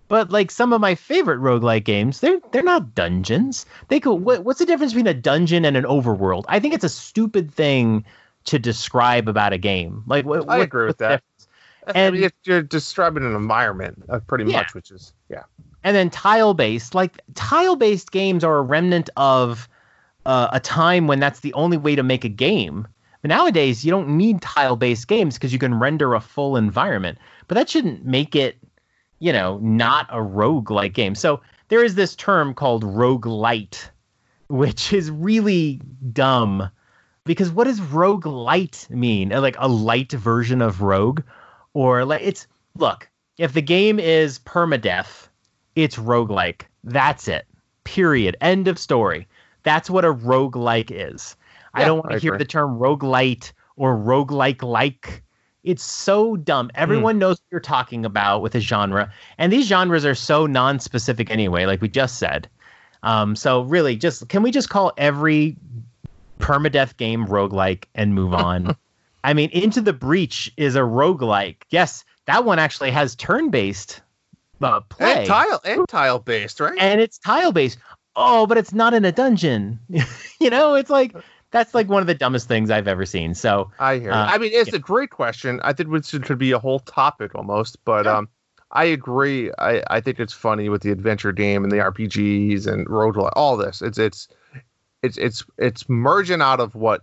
But some of my favorite roguelike games, they're not dungeons. What's the difference between a dungeon and an overworld? I think it's a stupid thing to describe about a game. I agree with that. And you're describing an environment, pretty much, which is And then tile-based, tile-based games are a remnant of a time when that's the only way to make a game. But nowadays, you don't need tile-based games because you can render a full environment. But that shouldn't make it, not a roguelike game. So there is this term called roguelite, which is really dumb because what does roguelite mean? Like a light version of rogue? Or if the game is permadeath, it's roguelike. That's it. Period. End of story. That's what a roguelike is. Yeah, I don't want to hear the term roguelite or roguelike. It's so dumb. Everyone knows what you're talking about with a genre. And these genres are so non-specific anyway, like we just said. So really, can we just call every permadeath game roguelike and move on? I mean, Into the Breach is a roguelike. Yes, that one actually has turn-based play. And tile-based, right? And it's tile-based. Oh, but it's not in a dungeon. It's that's one of the dumbest things I've ever seen. So I hear. I mean, it's a great question. I think it could be a whole topic almost, but I agree. I think it's funny with the adventure game and the RPGs and roguelike, all this. It's merging out of what.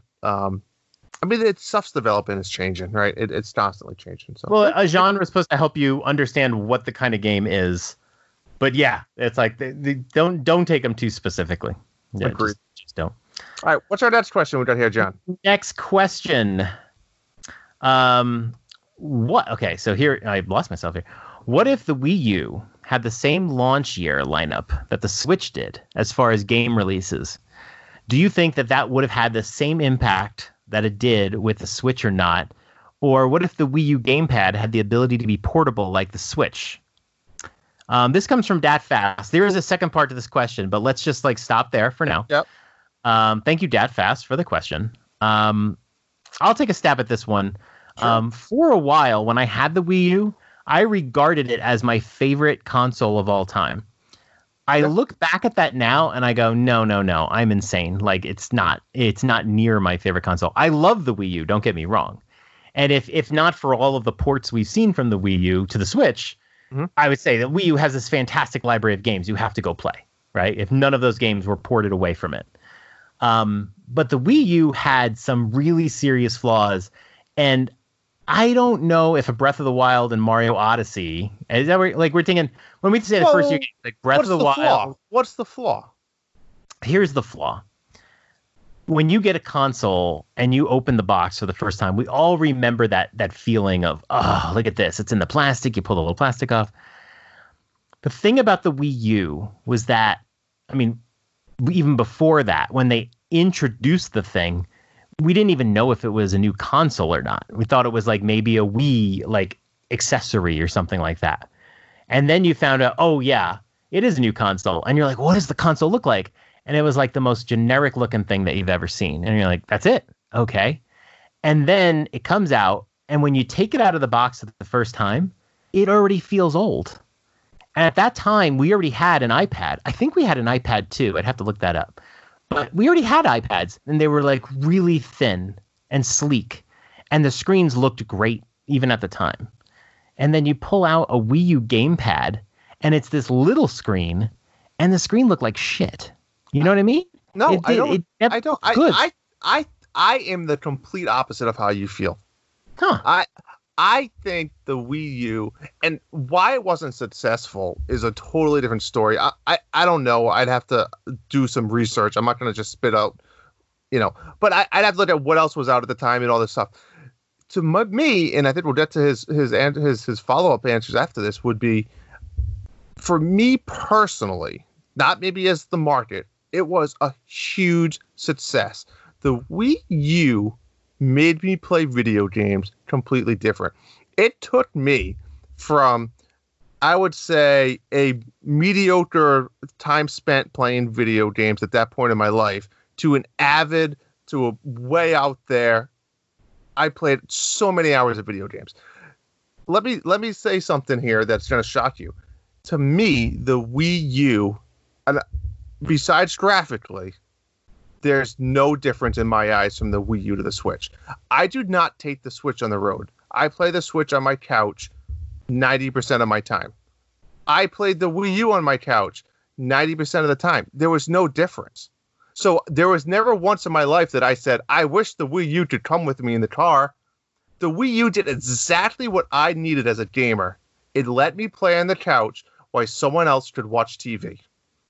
Stuff's developing is changing, right? It's constantly changing. So. Well, a genre is supposed to help you understand what the kind of game is. But yeah, it's they don't take them too specifically. Yeah, agreed. Just don't. All right, what's our next question we got here, John? Next question. What? Okay, so here, I lost myself here. What if the Wii U had the same launch year lineup that the Switch did as far as game releases? Do you think that would have had the same impact that it did with the Switch or not? Or what if the Wii U gamepad had the ability to be portable like the Switch? This comes from DatFast. There is a second part to this question, but let's just stop there for now. Yep. Thank you, DatFast, for the question. I'll take a stab at this one. Sure. For a while, when I had the Wii U, I regarded it as my favorite console of all time. I look back at that now and I go, no, I'm insane. Like, it's not near my favorite console. I love the Wii U, don't get me wrong. And if not for all of the ports we've seen from the Wii U to the Switch, mm-hmm. I would say that Wii U has this fantastic library of games you have to go play, right? If none of those games were ported away from it. But the Wii U had some really serious flaws, and I don't know if a Breath of the Wild and Mario Odyssey is that where, like, we're thinking when we say the first year game, like Breath of the Wild. Flaw? What's the flaw? Here's the flaw. When you get a console and you open the box for the first time, we all remember that feeling of, oh, look at this. It's in the plastic. You pull the little plastic off. The thing about the Wii U was that, I mean, even before that, when they introduced the thing, we didn't even know if it was a new console or not. We thought it was like maybe a Wii like accessory or something like that. And then you found out, oh yeah, it is a new console. And you're like, what does the console look like? And it was like the most generic looking thing that you've ever seen. And you're like, that's it. Okay. And then it comes out. And when you take it out of the box the first time, it already feels old. And at that time, we already had an iPad. I think we had an iPad too. I'd have to look that up. But we already had iPads, and they were like really thin and sleek, and the screens looked great even at the time. And then you pull out a Wii U gamepad, and it's this little screen, and the screen looked like shit. You know what I mean? No, I don't. I don't. I am the complete opposite of how you feel. Huh? I think the Wii U, and why it wasn't successful, is a totally different story. I don't know. I'd have to do some research. I'm not going to just spit out, But I'd have to look at what else was out at the time and all this stuff. To me, and I think we'll get to his follow-up answers after this, would be, for me personally, not maybe as the market, it was a huge success. The Wii U made me play video games completely different. It took me from, I would say, a mediocre time spent playing video games at that point in my life to an avid, to a way out there. I played so many hours of video games. Let me say something here that's going to shock you. To me, the Wii U, and besides graphically, there's no difference in my eyes from the Wii U to the Switch. I do not take the Switch on the road. I play the Switch on my couch 90% of my time. I played the Wii U on my couch 90% of the time. There was no difference. So there was never once in my life that I said, I wish the Wii U could come with me in the car. The Wii U did exactly what I needed as a gamer. It let me play on the couch while someone else could watch TV.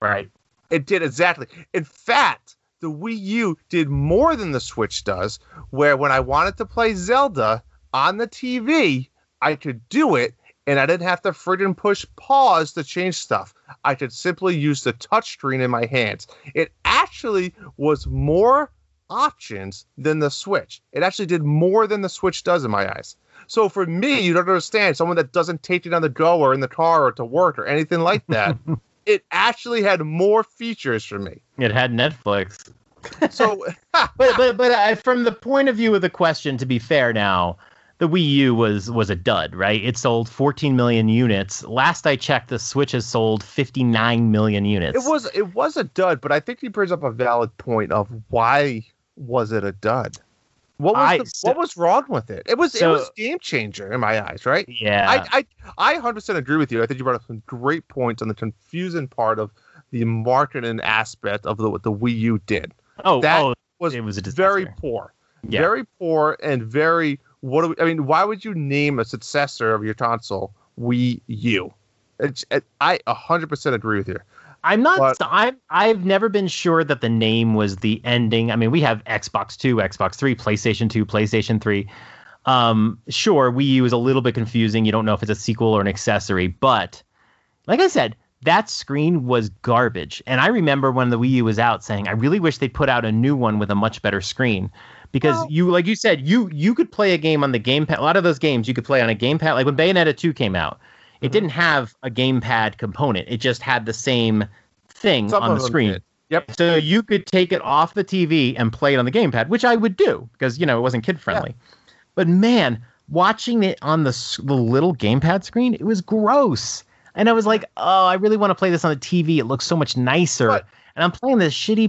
Right. It did exactly. In fact, the Wii U did more than the Switch does, where when I wanted to play Zelda on the TV, I could do it, and I didn't have to friggin' push pause to change stuff. I could simply use the touchscreen in my hands. It actually was more options than the Switch. It actually did more than the Switch does in my eyes. So for me, you don't understand, someone that doesn't take it on the go or in the car or to work or anything like that, it actually had more features for me. It had Netflix. So, but from the point of view of the question, to be fair now, the Wii U was a dud, right? It sold 14 million units. Last I checked, the Switch has sold 59 million units. It was a dud, but I think he brings up a valid point of why was it a dud? What was wrong with it? It was game changer in my eyes, right? Yeah. I 100% agree with you. I think you brought up some great points on the confusing part of the marketing aspect of what the Wii U did. It was a disaster. Very poor. Yeah. Very poor and very why would you name a successor of your console Wii U? I 100% agree with you. I'm not. I've never been sure that the name was the ending. I mean, we have Xbox 2, Xbox 3, PlayStation 2, PlayStation 3. Sure, Wii U is a little bit confusing. You don't know if it's a sequel or an accessory. But like I said, that screen was garbage. And I remember when the Wii U was out saying, I really wish they put out a new one with a much better screen. Because you could play a game on the gamepad. A lot of those games you could play on a gamepad. Like when Bayonetta 2 came out, it didn't have a gamepad component. It just had the same thing on the screen. Yep. So you could take it off the TV and play it on the gamepad, which I would do because, it wasn't kid friendly. Yeah. But man, watching it on the little gamepad screen, it was gross. And I was like, oh, I really want to play this on the TV. It looks so much nicer. What? And I'm playing this shitty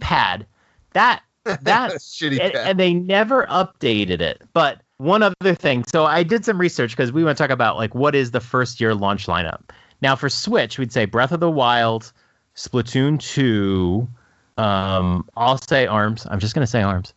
pad. That shitty pad. And they never updated it. But one other thing. So I did some research because we want to talk about like what is the first year launch lineup. Now for Switch, we'd say Breath of the Wild, Splatoon 2, I'll say Arms. I'm just going to say Arms.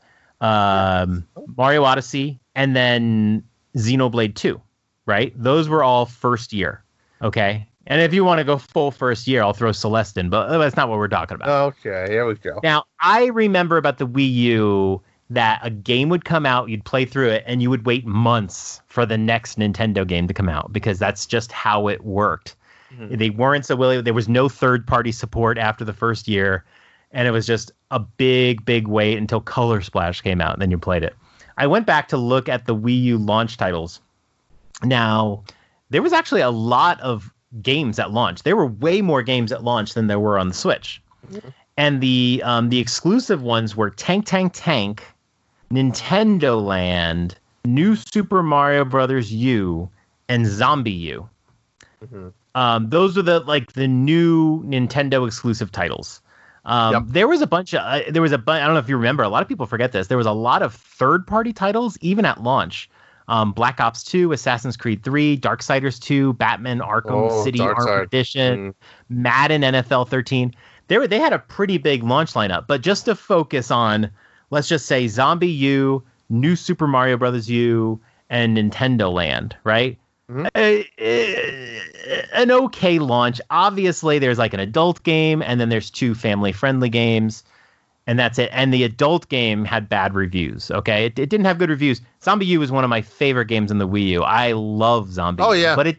Mario Odyssey, and then Xenoblade 2, right? Those were all first year. Okay. And if you want to go full first year, I'll throw Celeste in, but that's not what we're talking about. Okay, here we go. Now, I remember about the Wii U that a game would come out, you'd play through it, and you would wait months for the next Nintendo game to come out because that's just how it worked. Mm-hmm. They weren't so willing. There was no third-party support after the first year, and it was just a big, big wait until Color Splash came out, and then you played it. I went back to look at the Wii U launch titles. Now, there was actually a lot of games at launch. There were way more games at launch than there were on the Switch. Mm-hmm. And the exclusive ones were Tank, Nintendo Land, New Super Mario Brothers U, and Zombie U. Mm-hmm. Those are the new Nintendo exclusive titles. There was a bunch of I don't know if you remember, a lot of people forget this. There was a lot of third-party titles even at launch. Black Ops 2, Assassin's Creed 3, Darksiders 2, Batman Arkham City Armored Edition, Madden NFL 13. They had a pretty big launch lineup, but just to focus on, let's just say Zombie U, New Super Mario Bros. U, and Nintendo Land, right? Mm-hmm. An okay launch. Obviously, there's like an adult game, and then there's two family-friendly games. And that's it. And the adult game had bad reviews, okay? It didn't have good reviews. Zombie U was one of my favorite games in the Wii U. I love Zombie U. Oh, yeah. But it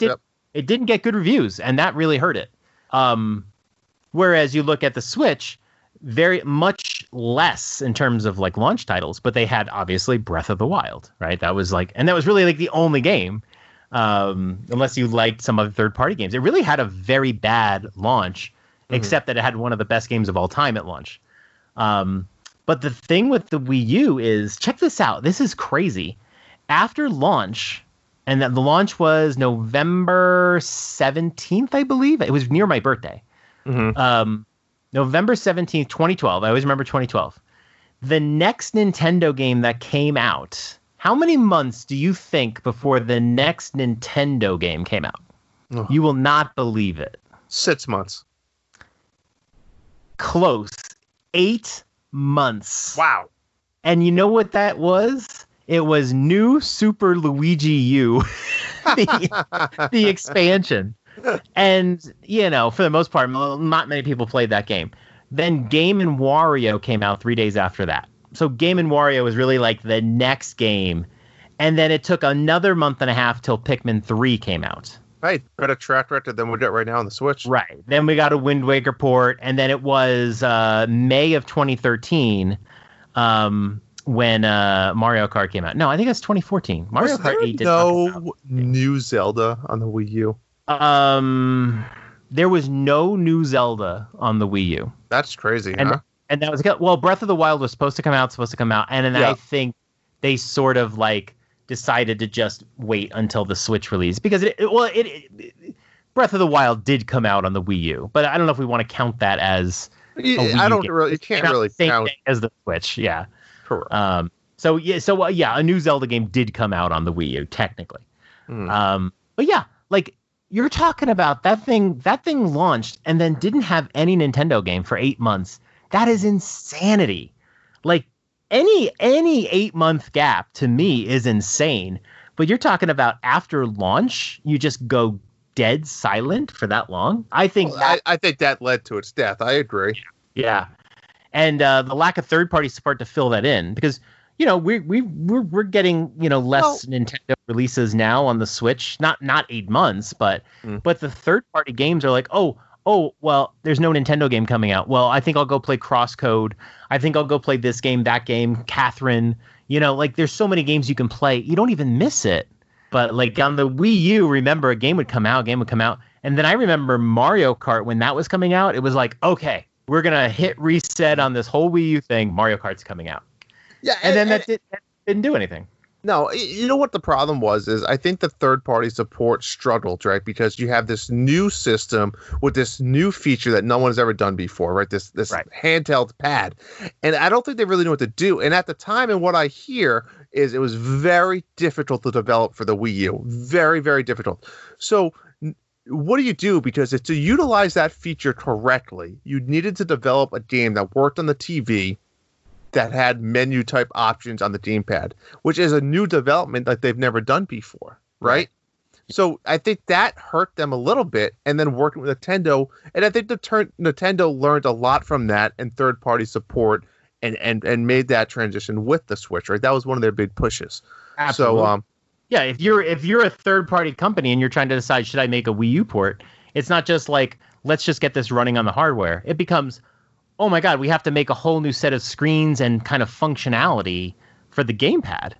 didn't get good reviews, and that really hurt it. Whereas you look at the Switch, very much less in terms of, like, launch titles. But they had, obviously, Breath of the Wild, right? That was, like... And that was really, like, the only game, unless you liked some other third-party games. It really had a very bad launch, except that it had one of the best games of all time at launch. But the thing with the Wii U is, check this out. This is crazy. After launch, and the launch was November 17th, I believe. It was near my birthday. Mm-hmm. November 17th, 2012. I always remember 2012. The next Nintendo game that came out, how many months do you think before the next Nintendo game came out? Oh. You will not believe it. 6 months. Close. 8 months. Wow. And you know what that was? It was New Super Luigi U, the expansion. And, you know, for the most part, not many people played that game. Then Game & Wario came out 3 days after that. So Game & Wario was really like the next game. And then it took another month and a half till Pikmin 3 came out. Right, better track record than we got right now on the Switch. Right, then we got a Wind Waker port, and then it was May of 2013 when Mario Kart came out. No, I think that's 2014. Mario Kart 8 did no new Zelda on the Wii U. There was no new Zelda on the Wii U. That's crazy, and, huh? And that was Breath of the Wild was supposed to come out, and then I think they sort of like decided to just wait until the Switch release because Breath of the Wild did come out on the Wii U, but I don't know if we want to count that as you can't really count as the Switch. Yeah. Correct. A new Zelda game did come out on the Wii U technically. But yeah, like you're talking about that thing launched and then didn't have any Nintendo game for 8 months. That is insanity. Like, any 8 month gap to me is insane, but you're talking about after launch, you just go dead silent for that long. I think that led to its death. I agree. Yeah. And the lack of third party support to fill that in, because you know we're getting less Nintendo releases now on the Switch. Not 8 months, but the third party games are like well, there's no Nintendo game coming out. Well, I think I'll go play CrossCode. I think I'll go play this game, that game, Catherine. There's so many games you can play. You don't even miss it. But, like, on the Wii U, remember, a game would come out. And then I remember Mario Kart, when that was coming out, it was like, okay, we're going to hit reset on this whole Wii U thing. Mario Kart's coming out. Yeah, and then that didn't do anything. No, you know what the problem was is I think the third-party support struggled, right? Because you have this new system with this new feature that no one has ever done before, right? This right. handheld pad. And I don't think they really knew what to do. And at the time, and what I hear is it was very difficult to develop for the Wii U. Very, very difficult. So what do you do? Because to utilize that feature correctly, you needed to develop a game that worked on the TV that had menu type options on the gamepad, which is a new development that they've never done before, right? So I think that hurt them a little bit, and then working with Nintendo, and I think Nintendo learned a lot from that and third-party support and made that transition with the Switch, right? That was one of their big pushes. Absolutely. So, yeah, if you're a third-party company and you're trying to decide, should I make a Wii U port? It's not just like, let's just get this running on the hardware. It becomes, oh my God, we have to make a whole new set of screens and kind of functionality for the gamepad.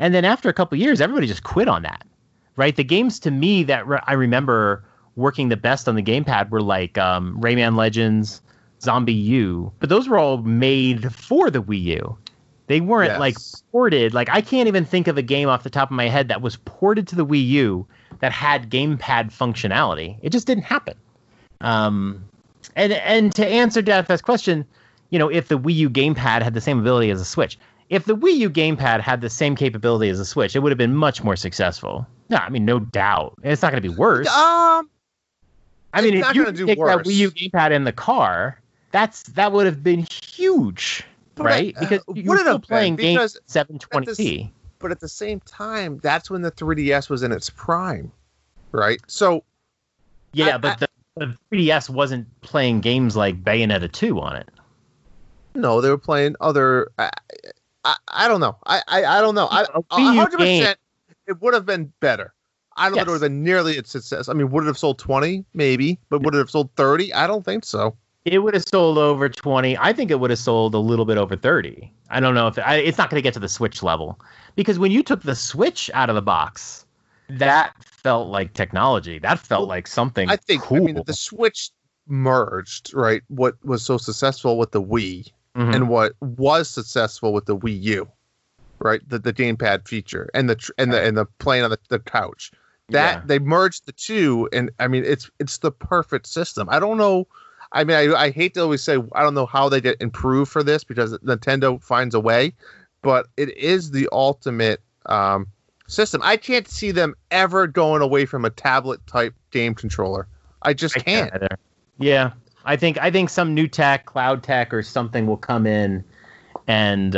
And then after a couple of years, everybody just quit on that, right? The games to me that I remember working the best on the gamepad were like Rayman Legends, Zombie U, but those were all made for the Wii U. They weren't like ported. Like I can't even think of a game off the top of my head that was ported to the Wii U that had gamepad functionality. It just didn't happen. And to answer Dadfest's question, you know, if the Wii U gamepad had the same ability as a Switch, if the Wii U gamepad had the same capability as a Switch, it would have been much more successful. No, I mean, no doubt. It's not going to be worse. I mean, if you take that Wii U gamepad in the car, that would have been huge, right? Because you're still playing games 720p. But at the same time, that's when the 3DS was in its prime, right? So, yeah, the 3DS wasn't playing games like Bayonetta 2 on it. No, they were playing other. I don't know. I don't know. 100%, it would have been better. I don't know if it would have been nearly its success. I mean, would it have sold 20? Maybe. But would it have sold 30? I don't think so. It would have sold over 20. I think it would have sold a little bit over 30. I don't know if it's not going to get to the Switch level. Because when you took the Switch out of the box, that felt like technology. That felt like something I think, cool. I mean, the Switch merged, right, what was so successful with the Wii and what was successful with the Wii U, right, the gamepad feature and the playing on the couch. That they merged the two, and, I mean, it's the perfect system. I don't know. I mean, I hate to always say I don't know how they get improved for this because Nintendo finds a way, but it is the ultimate system. I can't see them ever going away from a tablet type game controller. I just can't. Yeah. I think some new tech, cloud tech or something will come in and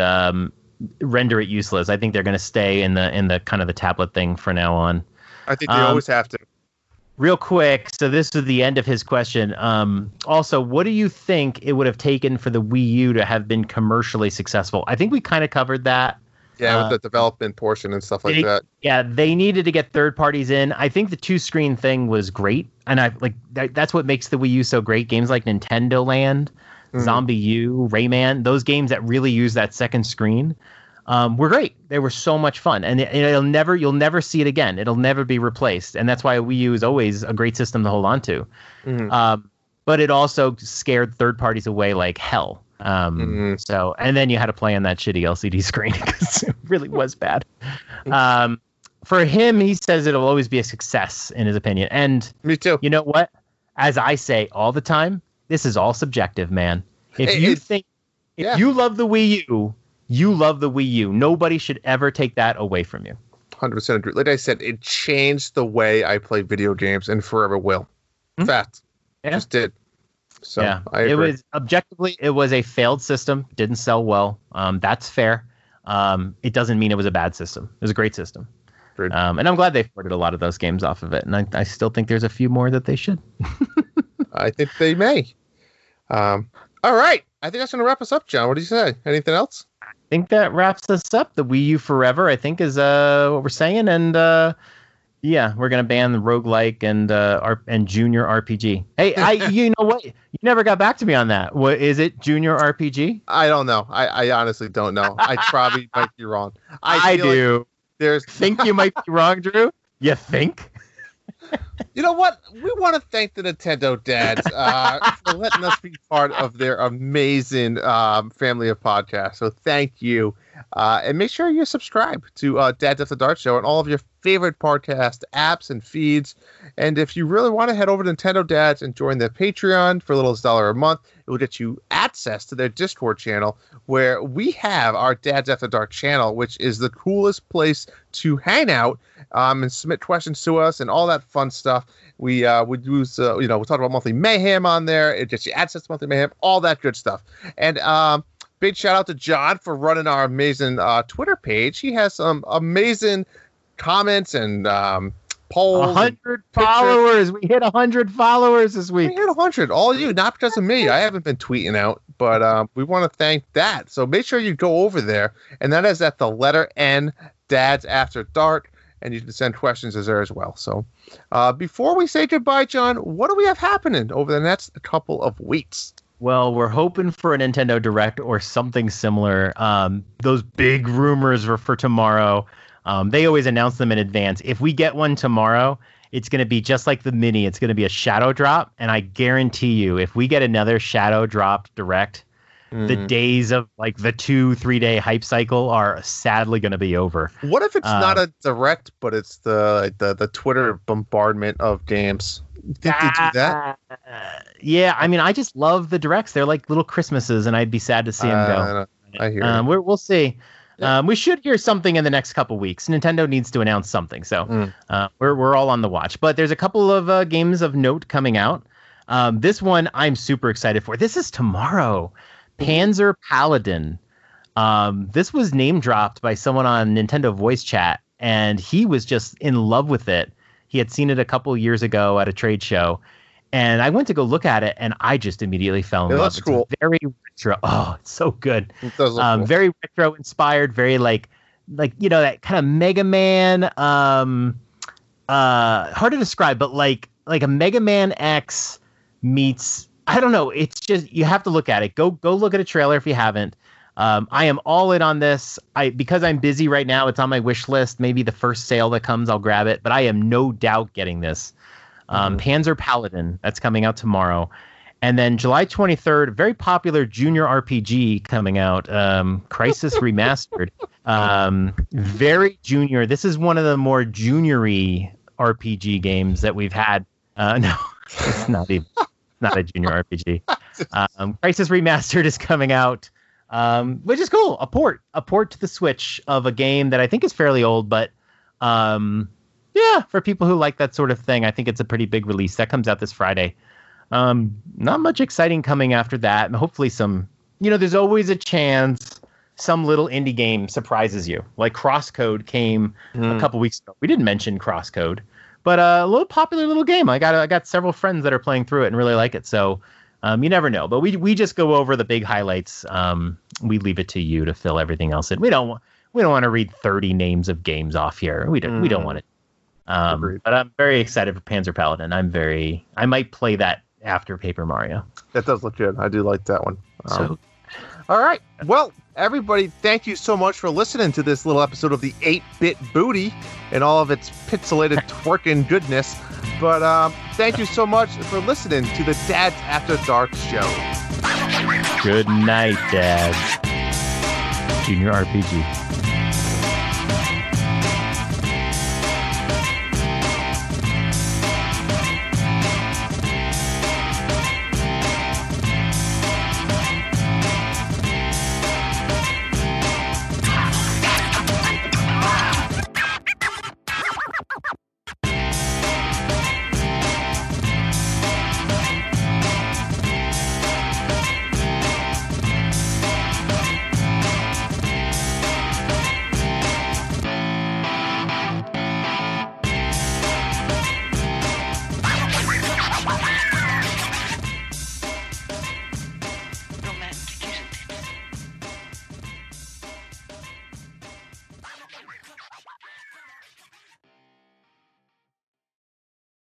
render it useless. I think they're going to stay in the kind of the tablet thing for now on. I think they always have to. Real quick, so this is the end of his question. Also, what do you think it would have taken for the Wii U to have been commercially successful? I think we kind of covered that. Yeah, with the development portion and stuff like that. Yeah, they needed to get third parties in. I think the two-screen thing was great, and that's what makes the Wii U so great. Games like Nintendo Land, Zombie U, Rayman, those games that really use that second screen were great. They were so much fun, and you'll never see it again. It'll never be replaced, and that's why Wii U is always a great system to hold on to. But it also scared third parties away like hell. So, and then you had to play on that shitty LCD screen because it really was bad. For him, he says it'll always be a success in his opinion. And me too. You know what? As I say all the time, this is all subjective, man. If you love the Wii U, you love the Wii U. Nobody should ever take that away from you. 100% agree. Like I said, it changed the way I play video games and forever will. Fact. Yeah. Just did. So yeah, it was objectively, it was a failed system. Didn't sell well. That's fair. It doesn't mean it was a bad system. It was a great system. And I'm glad they ported a lot of those games off of it. And I still think there's a few more that they should. I think they may. All right. I think that's going to wrap us up, John. What do you say? Anything else? I think that wraps us up. The Wii U forever, I think, is what we're saying. And, yeah, we're gonna ban the roguelike and junior RPG. Hey, you know what? You never got back to me on that. What is it, junior RPG? I don't know. I honestly don't know. I probably might be wrong. I do. Like think you might be wrong, Drew? You think? You know what? We want to thank the Nintendo dads for letting us be part of their amazing family of podcasts. So thank you. And make sure you subscribe to Dad Death the Dart Show and all of your favorite podcast apps and feeds. And if you really want to head over to Nintendo Dads and join their Patreon for a little $1 a month, it will get you access to their Discord channel, where we have our Dads After Dark channel, which is the coolest place to hang out and submit questions to us and all that fun stuff. We use, we talk about Monthly Mayhem on there. It gets you access to Monthly Mayhem, all that good stuff. And big shout out to John for running our amazing Twitter page. He has some amazing comments and polls. 100 followers. We hit 100 followers this week. We hit 100. All you, not because of me. I haven't been tweeting out, but we want to thank that. So make sure you go over there. And that is at the letter N, Dads After Dark. And you can send questions as there as well. So before we say goodbye, John, what do we have happening over the next couple of weeks? Well, we're hoping for a Nintendo Direct or something similar. Those big rumors are for tomorrow. They always announce them in advance. If we get one tomorrow, it's going to be just like the mini. It's going to be a shadow drop. And I guarantee you, if we get another shadow drop Direct, the days of like the 2-3 day hype cycle are sadly going to be over. What if it's not a Direct, but it's the Twitter bombardment of games? You think they do that? Yeah, I mean, I just love the Directs. They're like little Christmases, and I'd be sad to see them go. I hear you. We'll see. Yeah. We should hear something in the next couple weeks. Nintendo needs to announce something, so we're all on the watch. But there's a couple of games of note coming out. This one I'm super excited for. This is tomorrow. Panzer Paladin. This was name dropped by someone on Nintendo voice chat, and he was just in love with it. He had seen it a couple years ago at a trade show, and I went to go look at it, and I just immediately fell in love. That's cool. It's very retro. Oh, it's so good. It does look cool. Very retro inspired, very like that kind of Mega Man. Hard to describe, but like a Mega Man X meets, I don't know. It's just, you have to look at it. Go look at a trailer if you haven't. I am all in on this. Because I'm busy right now, it's on my wish list. Maybe the first sale that comes, I'll grab it. But I am no doubt getting this. Panzer Paladin, that's coming out tomorrow. And then July 23rd, very popular junior RPG coming out, Crisis Remastered. Very junior. This is one of the more juniory RPG games that we've had. No, it's not even. Not a junior RPG. Crisis Remastered is coming out. Which is cool. A port to the Switch of a game that I think is fairly old, but for people who like that sort of thing, I think it's a pretty big release. That comes out this Friday. Not much exciting coming after that, and hopefully some, there's always a chance some little indie game surprises you. Like Crosscode came a couple weeks ago. We didn't mention Crosscode, but a little popular little game. I got several friends that are playing through it and really like it, so... you never know, but we just go over the big highlights. We leave it to you to fill everything else in. We don't want to read 30 names of games off here. We don't want it. But I'm very excited for Panzer Paladin. I might play that after Paper Mario. That does look good. I do like that one. All right. Well, everybody, thank you so much for listening to this little episode of the 8-Bit Booty and all of its pixelated twerking goodness. But thank you so much for listening to the Dads After Dark show. Good night, Dad. Junior RPG.